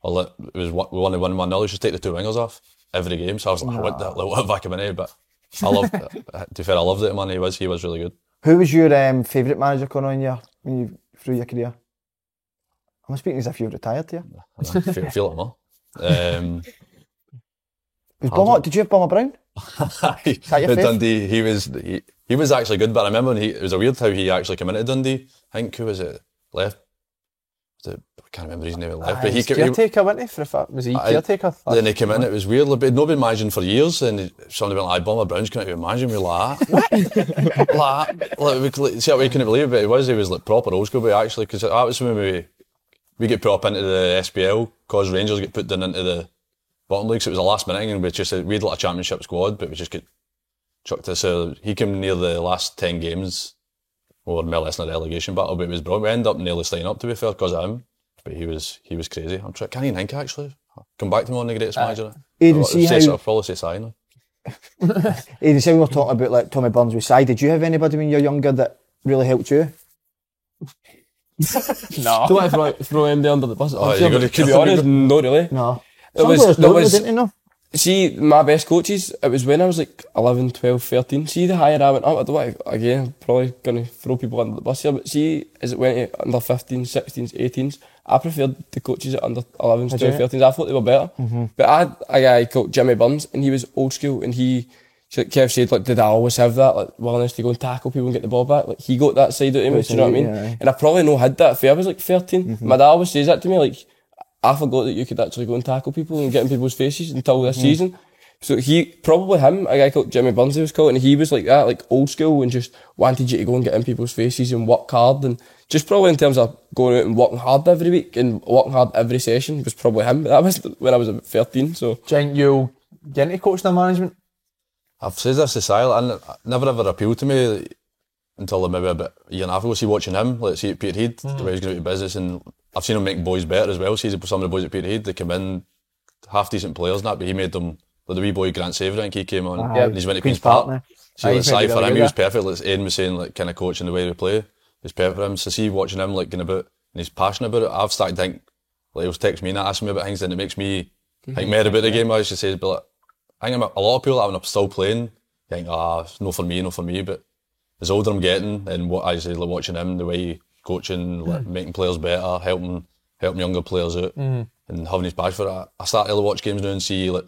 or like, we won 1-0, just take the 2 wingers off. Every game, so I was like, what have I come in here? But I loved it. To be fair, I loved it, man. He was really good. Who was your favourite manager, Conor, through your career? I'm speaking as if you're retired here. I feel it more. Did you have Bomber Brown? Dundee, he was actually good, but I remember it was a weird how he actually came into Dundee. I think, who was it? Left? Was it I can't remember his name at left. But he came. Caretaker, wasn't he? Was he caretaker? Then he came in. It was weird. Like, nobody been managing for years. Then somebody went like, "Bomber Brown's coming to managing." We like, what? See how we couldn't believe it. But he was like proper old school. But actually, because that was when we get put up into the SPL because Rangers get put down into the bottom league. So it was the last minute, and we had like a championship squad, but we just got chucked us. So he came near the last 10 games. We were more or less in a relegation battle, but it was brilliant. We ended up nearly staying up, to be fair, because of him. But he was crazy. I can't even think, actually. Come back to me on the greatest manager. Aidan, see, we were talking about like Tommy Burns with Si. Did you have anybody when you were younger that really helped you? No. Don't want to throw him under the bus. To be honest, not really. No. It was, didn't you know? See, my best coaches, it was when I was like 11, 12, 13. See, the higher I went up, I don't want to, again, probably going to throw people under the bus here, but see, as it went to under 15s, 16s, 18s, I preferred the coaches at under 11s, 12, 13s. I thought they were better. Mm-hmm. But I had a guy called Jimmy Burns, and he was old school, and Kev said, like, did I always have that, like, willingness to go and tackle people and get the ball back? Like, he got that side out of me, do you know what I mean? Yeah. And I probably no had that fair. I was like 13. Mm-hmm. My dad always says that to me, like, I forgot that you could actually go and tackle people and get in people's faces until this season. So a guy called Jimmy Burns, he was called, and he was like that, like old school, and just wanted you to go and get in people's faces and work hard, and just probably in terms of going out and working hard every week and working hard every session was probably him. But that was when I was about 13, so. Do you think you'll get into coaching and management? I've said this to Sile, and never ever appealed to me until maybe about a year and a half ago. See, watching him, like see at Peterhead, the way he's going out of business, and I've seen him make boys better as well. See, some of the boys at Peterhead, they come in half decent players and that, but he made them, like the wee boy Grant Saver, I think he came on, and he's went to Queen's Park. See, like Sile for him, he was perfect. Like Aidan was saying, like kind of coaching the way we play, it's perfect for him. So see, watching him like going about, and he's passionate about it. I've started to think, like he'll text me and ask me about things, and it makes me think more about the game. I used to say, but like, I think a lot of people that when I'm still playing, they think, it's not for me, but as older I'm getting, and what I say, like watching him, the way he coaching, like, making players better, helping younger players out, and having his passion for that. I start to watch games now and see, like,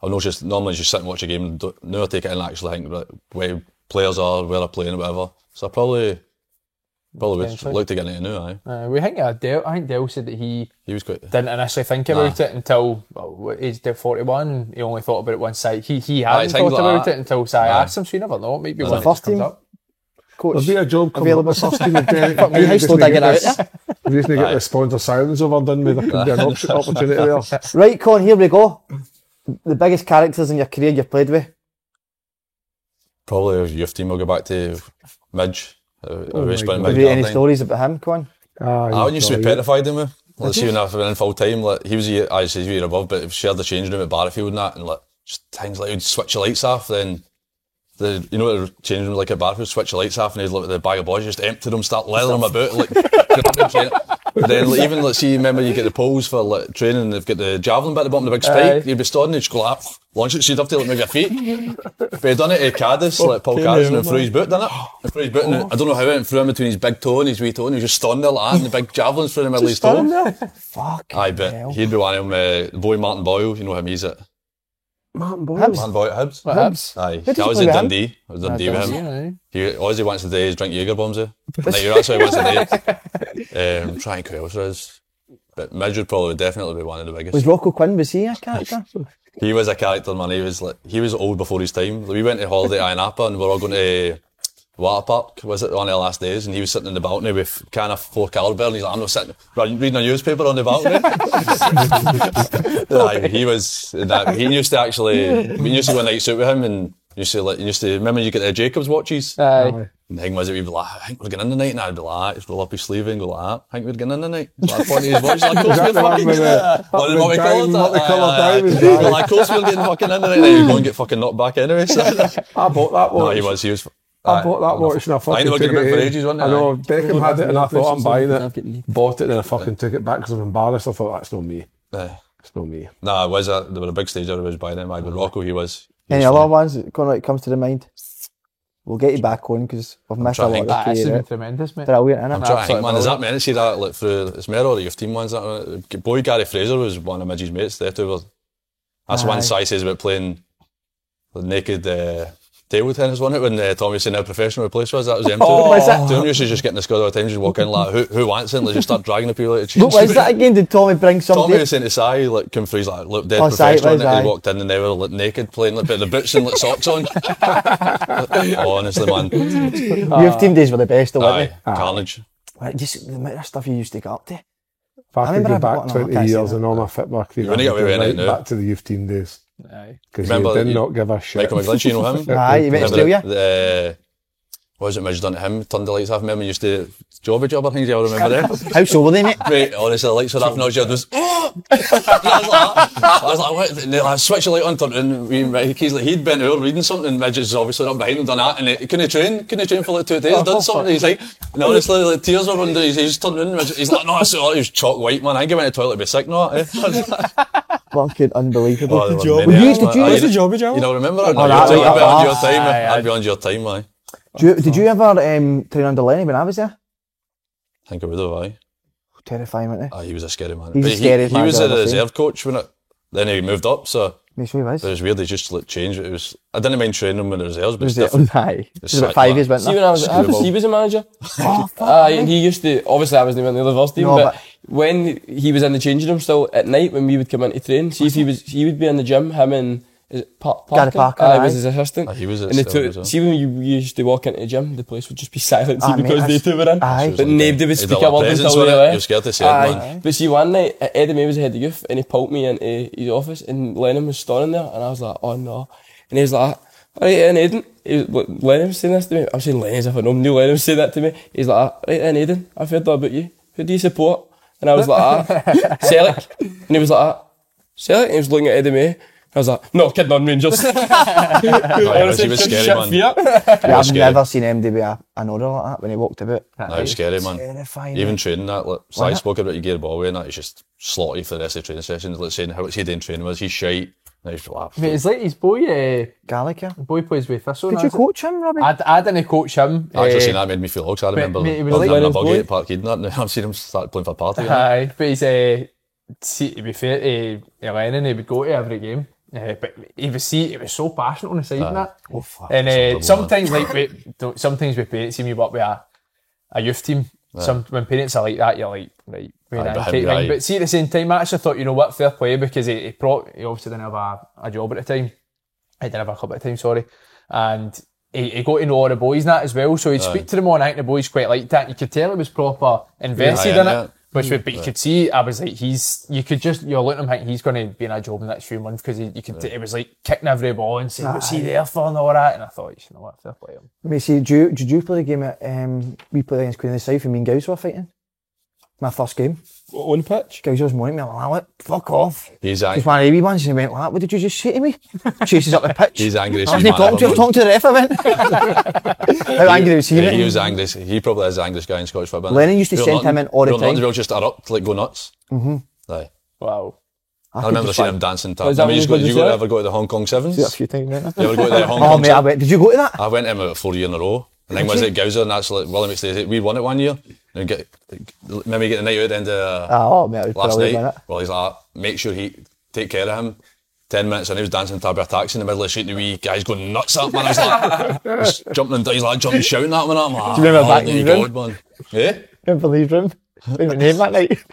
I know normally just sit and watch a game, and now I take it in and actually think about where players are, where they're playing, whatever. So I probably would look to get into it now, aye. I think Del said that he was quite, didn't initially think about it until age 41, he only thought about it one side. He hadn't thought about it until Si asked him, so you never know, it might be one first team. Coach, there'll be a job available at first team. How still digging out? We just need to get the sponsor silence overdone with. There could be an opportunity there. Right, Con, here we go. The biggest characters in your career you've played with? Probably youth team. We'll go back to Midge. Have you any stories about him, Con? I used to be petrified of him. Let's see when I've been in full time. Like, he was a year above, but shared the change room at Barrafield and that, and like just things like he'd switch the lights off then. The changing room like a bar, switch the lights off, and he'd look at the bag of boys, just empty them, start leathering them about, But then, like, even like, see, remember you get the poles for like training, and they've got the javelin bit at the bottom, the big spike. You'd be stodding, you'd just go like, launch it, so you'd have to move your feet. But he'd done it to Cadis, like Paul Cadis, and through his boot, done it. And through his boot, and I don't know how it went through him between his big toe and his wee toe, and he was just stodding there like that, and the big javelins through the middle of his toe. Fuck. I bet he'd be one of them. The boy Martin Boyle, you know him, he's it. Martin Boyle at Hibs. Aye, I was in Dundee. I was in Dundee with him. Ozzy once a day is drink Jaeger bombs. That's what he once a day. Trying who else there is. But Midge would probably definitely be one of the biggest. Was Rocco Quinn, was he a character? He was a character, man. He was old before his time. We went to holiday at Napa, and we were all going to water park, was it, one of the last days, and he was sitting in the balcony with kind of 4 caliber, and he's like, I'm not sitting reading a newspaper on the balcony. He used to go on nights out with him, and used to remember you get the Jacobs watches. Aye. And the thing was, we'd be like, I think we're getting in tonight, and I'd be like, just roll up his sleeve and go like that. I think we're getting in tonight. Like, point his watch, like, course we're getting fucking in tonight. You go and get fucking knocked back anyway. So. I bought that one. No, he was. I bought that watch and I fucking took it for ages, wasn't it? I know, Beckham had it, and I thought, I'm buying it. Bought it, then I fucking took it back because I'm embarrassed. I thought, that's not me. It's not me. Nah, there were a big stage I was buying it. With Rocco, he was. Any other ones, Conroy, that comes to the mind? We'll get you back on because I've missed a lot of that. That's been tremendous, mate. Brilliant, innit? I'm trying to think, man, is that meant to see that, like, through, it's more all your team ones, that boy Gary Fraser was one of Midge's mates, that's one Si says about playing naked table tennis, wasn't it, when Tommy said how professional the place was? That was them two. Don't used to just get in the squad all the time, just walk in like, who wants it? And they just start dragging the people out of the What was that again? Did Tommy bring somebody? Tommy was saying to Si, like, come through, he's like, look, dead professional. And he walked in and they were like, naked, playing like, bit of the boots and like, socks on. Honestly, man. Youth team days were the best, though, weren't they? Carnage. Like, just the amount of stuff you used to get up to. If I could go back 20 years and all my football career, I would go right back to the youth team days. Because he did not give a shit. Michael McGlinchey, you know him? Aye, he met Australia. What was it Midge done to him? Turned the lights off. I remember he used to jobber things, you all remember them? How so were they, mate? Mate, honestly, the lights were off and I was just I was like, what? I switched the light on, turned and he's like, he'd been out reading something, Midge is obviously not behind him, done that, and he couldn't train for like 2 days, done something, he's like, and honestly, like, tears were running down, he's just turned in, he's like, no, I saw it, he was chalk white, man, I think he went to the toilet to be sick, no? Fucking unbelievable. Oh, did you use the jobber? You don't remember it? I'd be on your time, man. Did you ever train under Lenny when I was there? I think I would have, aye. Oh, terrifying, wasn't he? Aye, he was a scary man. He was a reserve coach, wasn't it? Then he moved up, so... Yes, he was. It was weird, he just like, changed. It was, I didn't mind training him in the reserves, but it was about 5 years, wasn't it? See, when he was a manager. Oh, fuck. He used to... Obviously, I wasn't in the other first team, but when he was in the changing room still, at night, when we would come in to train, see if he would be in the gym, him and... Parker? I was his assistant. He was at Celtic. See, when you used to walk into the gym, the place would just be silent because they two were in. But nobody would speak a word until they left. You were scared to say it, man. But see, one night, Eddie May was the head of youth and he pulled me into his office and Lennon was standing there and I was like, oh no. And he was like, all right, and Aidan. Lennon was saying this to me. I'm saying Lennon as if I knew Lennon was saying that to me. He's like, all right, and Aidan, I've heard that about you. Who do you support? And I was like, Celtic. And he was like, Celtic? And he was looking at Eddie May. I was like, no, kidding on Rangers. He was scary, man. I've never seen MD be an order like that when he walked about. No, he was scary, man. Terrifying. Even training that, like, so I spoke about you gear ball away and that, he's just slotty for the rest of the training sessions, like saying how it's he doing training was, he's shite. It's like his boy, Gallagher. Boy plays with Thistle. Did you coach him, Robbie? I didn't coach him. Actually, seeing that made me feel old, because I remember living in a buggy at Park Eden, and I've seen him start playing for Party. Aye, but he's, to be fair to Lennon, he would go to every game. But he was so passionate on the side and that. Oh, fuck, and sometimes, like, sometimes with parents, you meet up with a youth team. Yeah. When parents are like that, you're like, right, but see, at the same time, I actually thought, you know what, fair play, because he obviously didn't have a job at the time. He didn't have a club at the time, sorry. And he got to know all the boys and that as well, so he'd speak to them all night and the boys quite liked that. You could tell he was proper invested in it. But you could see, I was like, you're looking at him thinking he's going to be in a job in the next few months because he was like kicking every ball and saying, what's he there for and all that? And I thought, you know what, fair play him. Let me see, did you play the game at, we played against Queen of the South and me and Gaz were fighting? My first game. On the pitch? Gaz was moaning me, I'm like, fuck off. He's angry. He's one of the wee ones and he went like, what did you just say to me? Chases up the pitch. He's angry. I wasn't talking to him, talking to the ref, I went. How angry was he? Yeah, he was angry. He probably is the angriest guy in Scottish football. Lennon used to send him in all the time. We'll just erupt, like, go nuts. Mm-hmm. Aye. Wow. I remember seeing him dancing. Did you ever go to the Hong Kong Sevens? Yeah, a few times. You ever go to the Hong Kong Sevens? Oh, mate, did you go to that? I went in about 4 years in a row. And then was it Gowser and that's like William McStay. We won it one year. And maybe get the night out at the end of last night. Well, he's like, make sure he take care of him. 10 minutes and he was dancing to a taxi in the middle of the street. The wee guy's going nuts up, man. I was like, just jumping and he's like jumping, shouting at him and I'm like, do you remember back in the room? Yeah. Remember the room? Remember name that night?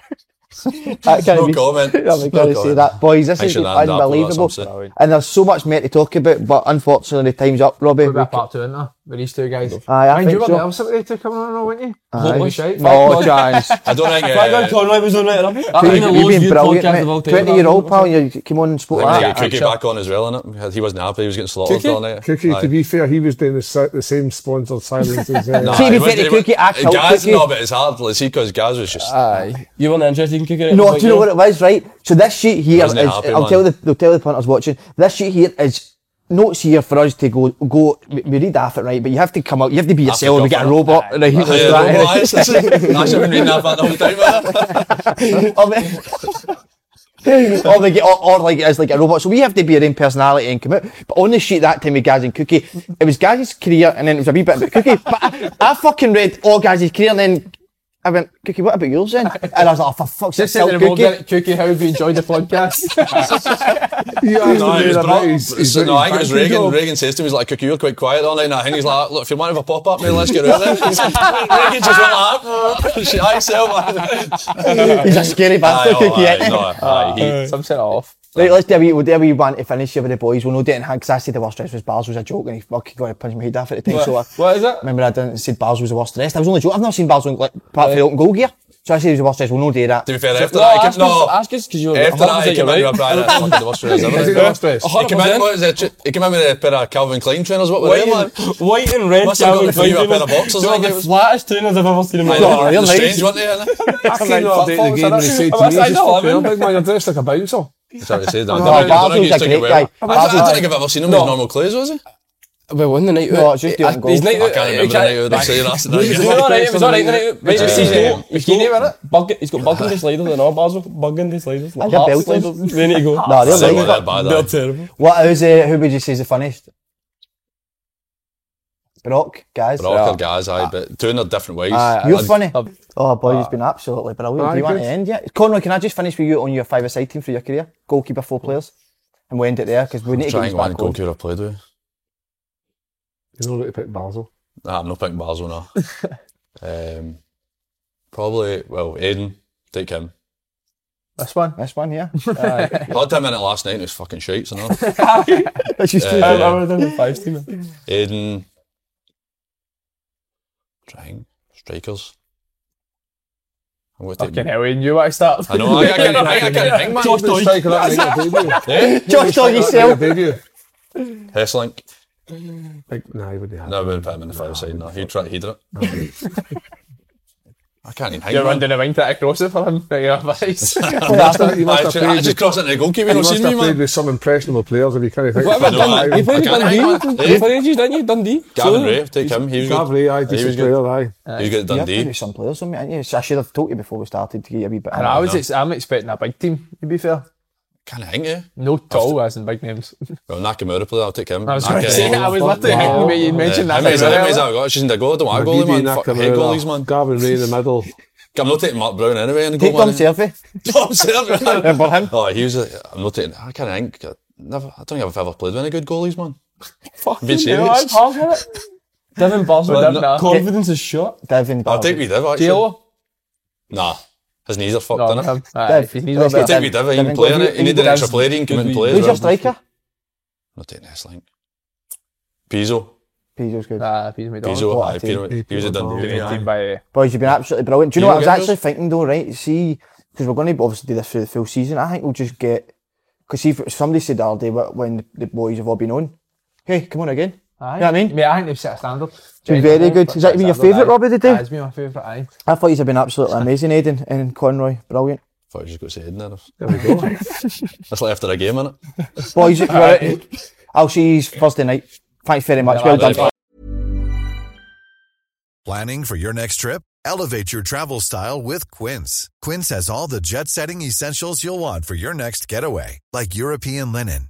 No comment. Boys, this is unbelievable. And there's so much merit to talk about, but unfortunately, the time's up, Robbie. We're part two, isn't there? With these two guys. I think you were nervous about the two coming on, weren't you? Holy shit. No chance. I don't think... Conroy was on later on. You've been brilliant, 20-year-old pal, you came on and spoke like that. Cookie back on as well, innit? He wasn't happy, he was getting slaughtered all night. Cookie, to be fair, he was doing the same sponsored silence as... To be fair to Cookie, I told Cookie... Gaz, no, but it's hard, let's see, because Gaz was just... You weren't interested? No, do you know what it was, right? So this sheet here is, I'll tell the punters watching, this sheet here is notes here for us to go we read off it, right, but you have to come out, you have to be yourself, we get a robot, right? Or like it is like a robot, so we have to be our own personality and come out. But on the sheet that time with Gaz and Cookie, it was Gaz's career and then it was a wee bit about Cookie, but I fucking read all Gaz's career and then I went, Cookie, what about yours then? And I was like, oh, for fuck's sake, Cookie. Cookie, how have you enjoyed the podcast? I think it was Regan. Regan says to me, he's like, Cookie, you're quite quiet all night. And I think he's like, look, if you're one of a pop-up, man, let's get rid of it. Regan just went like, he's a scary bastard, Cookie. Some set off. Right, let's do a wee one to finish here with the boys. We'll no date in hand, because I said the worst dress was Bars was a joke, and he fucking got to punch my head off at the time. What is it? Remember I didn't say Bars was the worst dress. I was only joking. I've never seen Bars on, like, apart from the open goal gear. So I said he was the worst dress. We'll no do that. To be fair, after that, no. Ask us, because you were after that, he came in with a brand fucking the worst dress. Is it the worst dress? He came in with a pair of Calvin Klein trainers. What were they like? White and red Calvin Klein. Must have got the three pair of boxers. Like the flattest trainers I've ever seen in my life. They're strange, weren't they? I can't update the game when he said to me, man, you're dressed like a bouncer. Sorry to say that. Barzo's a great guy. I don't think I've ever seen him in normal clothes, was he? Well, on the night out. I can't remember the night out. It was alright the night out. He's got burgundy sliders and all, Barzo. Burgundy sliders. Like heart sliders. They need to go. Nah, they're terrible. Who would you say is the funniest? Brock, Gaz. Brock or Gaz, aye, but doing their different ways. You're funny. Oh boy, you've been absolutely brilliant. Do you want to end yet? Conroy, can I just finish with you on your 5-a-side team for your career? Goalkeeper, 4 players. And we'll end it there, because we need to get this back on. Goalkeeper I played with. You're not going to pick Basel? Nah, I'm not picking Basel, no. Probably, well, Aidan, take him. This one, yeah. I had him in it last night and it was fucking shite, so no. That's just true. I would have done the 5 team. Aidan... Trying strikers. Fucking hell, Ian, you want to start? I know, I can't think, man. Josh Doig. Josh Doig yourself. Hesslink. Nah, he wouldn't have. No, I wouldn't put him in the five-a-side, no. He'd try to header it. I can't even think. You're running around to cross it for him. I just crossed it into the goalkeeper. I've seen you, man. You must have played with some impressionable players if you can't think. What about Dundee? You played for ages, didn't you? Dundee. Gavin Ray, take him. Gavin Ray, aye, decent player, aye. You got Dundee. You've played with some players, haven't you? I should have told you before we started to get a wee bit. I'm expecting a big team, to be fair. Can't hang you. No tall as in big names. Well, Nakamura player, I'll take him. I was going to say, I was literally thinking about you mentioned that. She's in the goal, I don't want a goalie, man. Fuck head goalies, man. Gavin Ray in the middle. I'm not taking Mark Brown anyway in the goal, man. Take Tom Servey. Remember him? Oh, he was I'm not taking, I can't think. I don't think I've ever played with any good goalies, man. Fucking no, I'm half of it. Devin Barber, confidence is shot. Devin Barber. I'll take me Dev, actually. Nah. His knees are fucked, innit? He'll take me Div, he can play in it. He needed an extra player, he can come and play. Who's your striker? I'm not taking this link. Pizzo. Pizzo's good. Pizzo, he was a Dundee. Boys, you've been absolutely brilliant. Do you know what I was actually thinking though, right? See, because we're going to obviously do this through the full season, I think we'll just get... Because if somebody said the other day when the boys have all been on, hey, come on again. Aye. You know what I mean? Mate, I think they've set a standard. Very good. Has that been your favourite, Robbie, today? That has been my favourite, aye. I thought you've been absolutely amazing, Aidan and Conroy. Brilliant. I thought you just got to say Aidan there. There we go. That's like after a game, innit? Boys, I'll see you Thursday night. Thanks very much. Well done. Planning for your next trip? Elevate your travel style with Quince. Quince has all the jet-setting essentials you'll want for your next getaway, like European linen,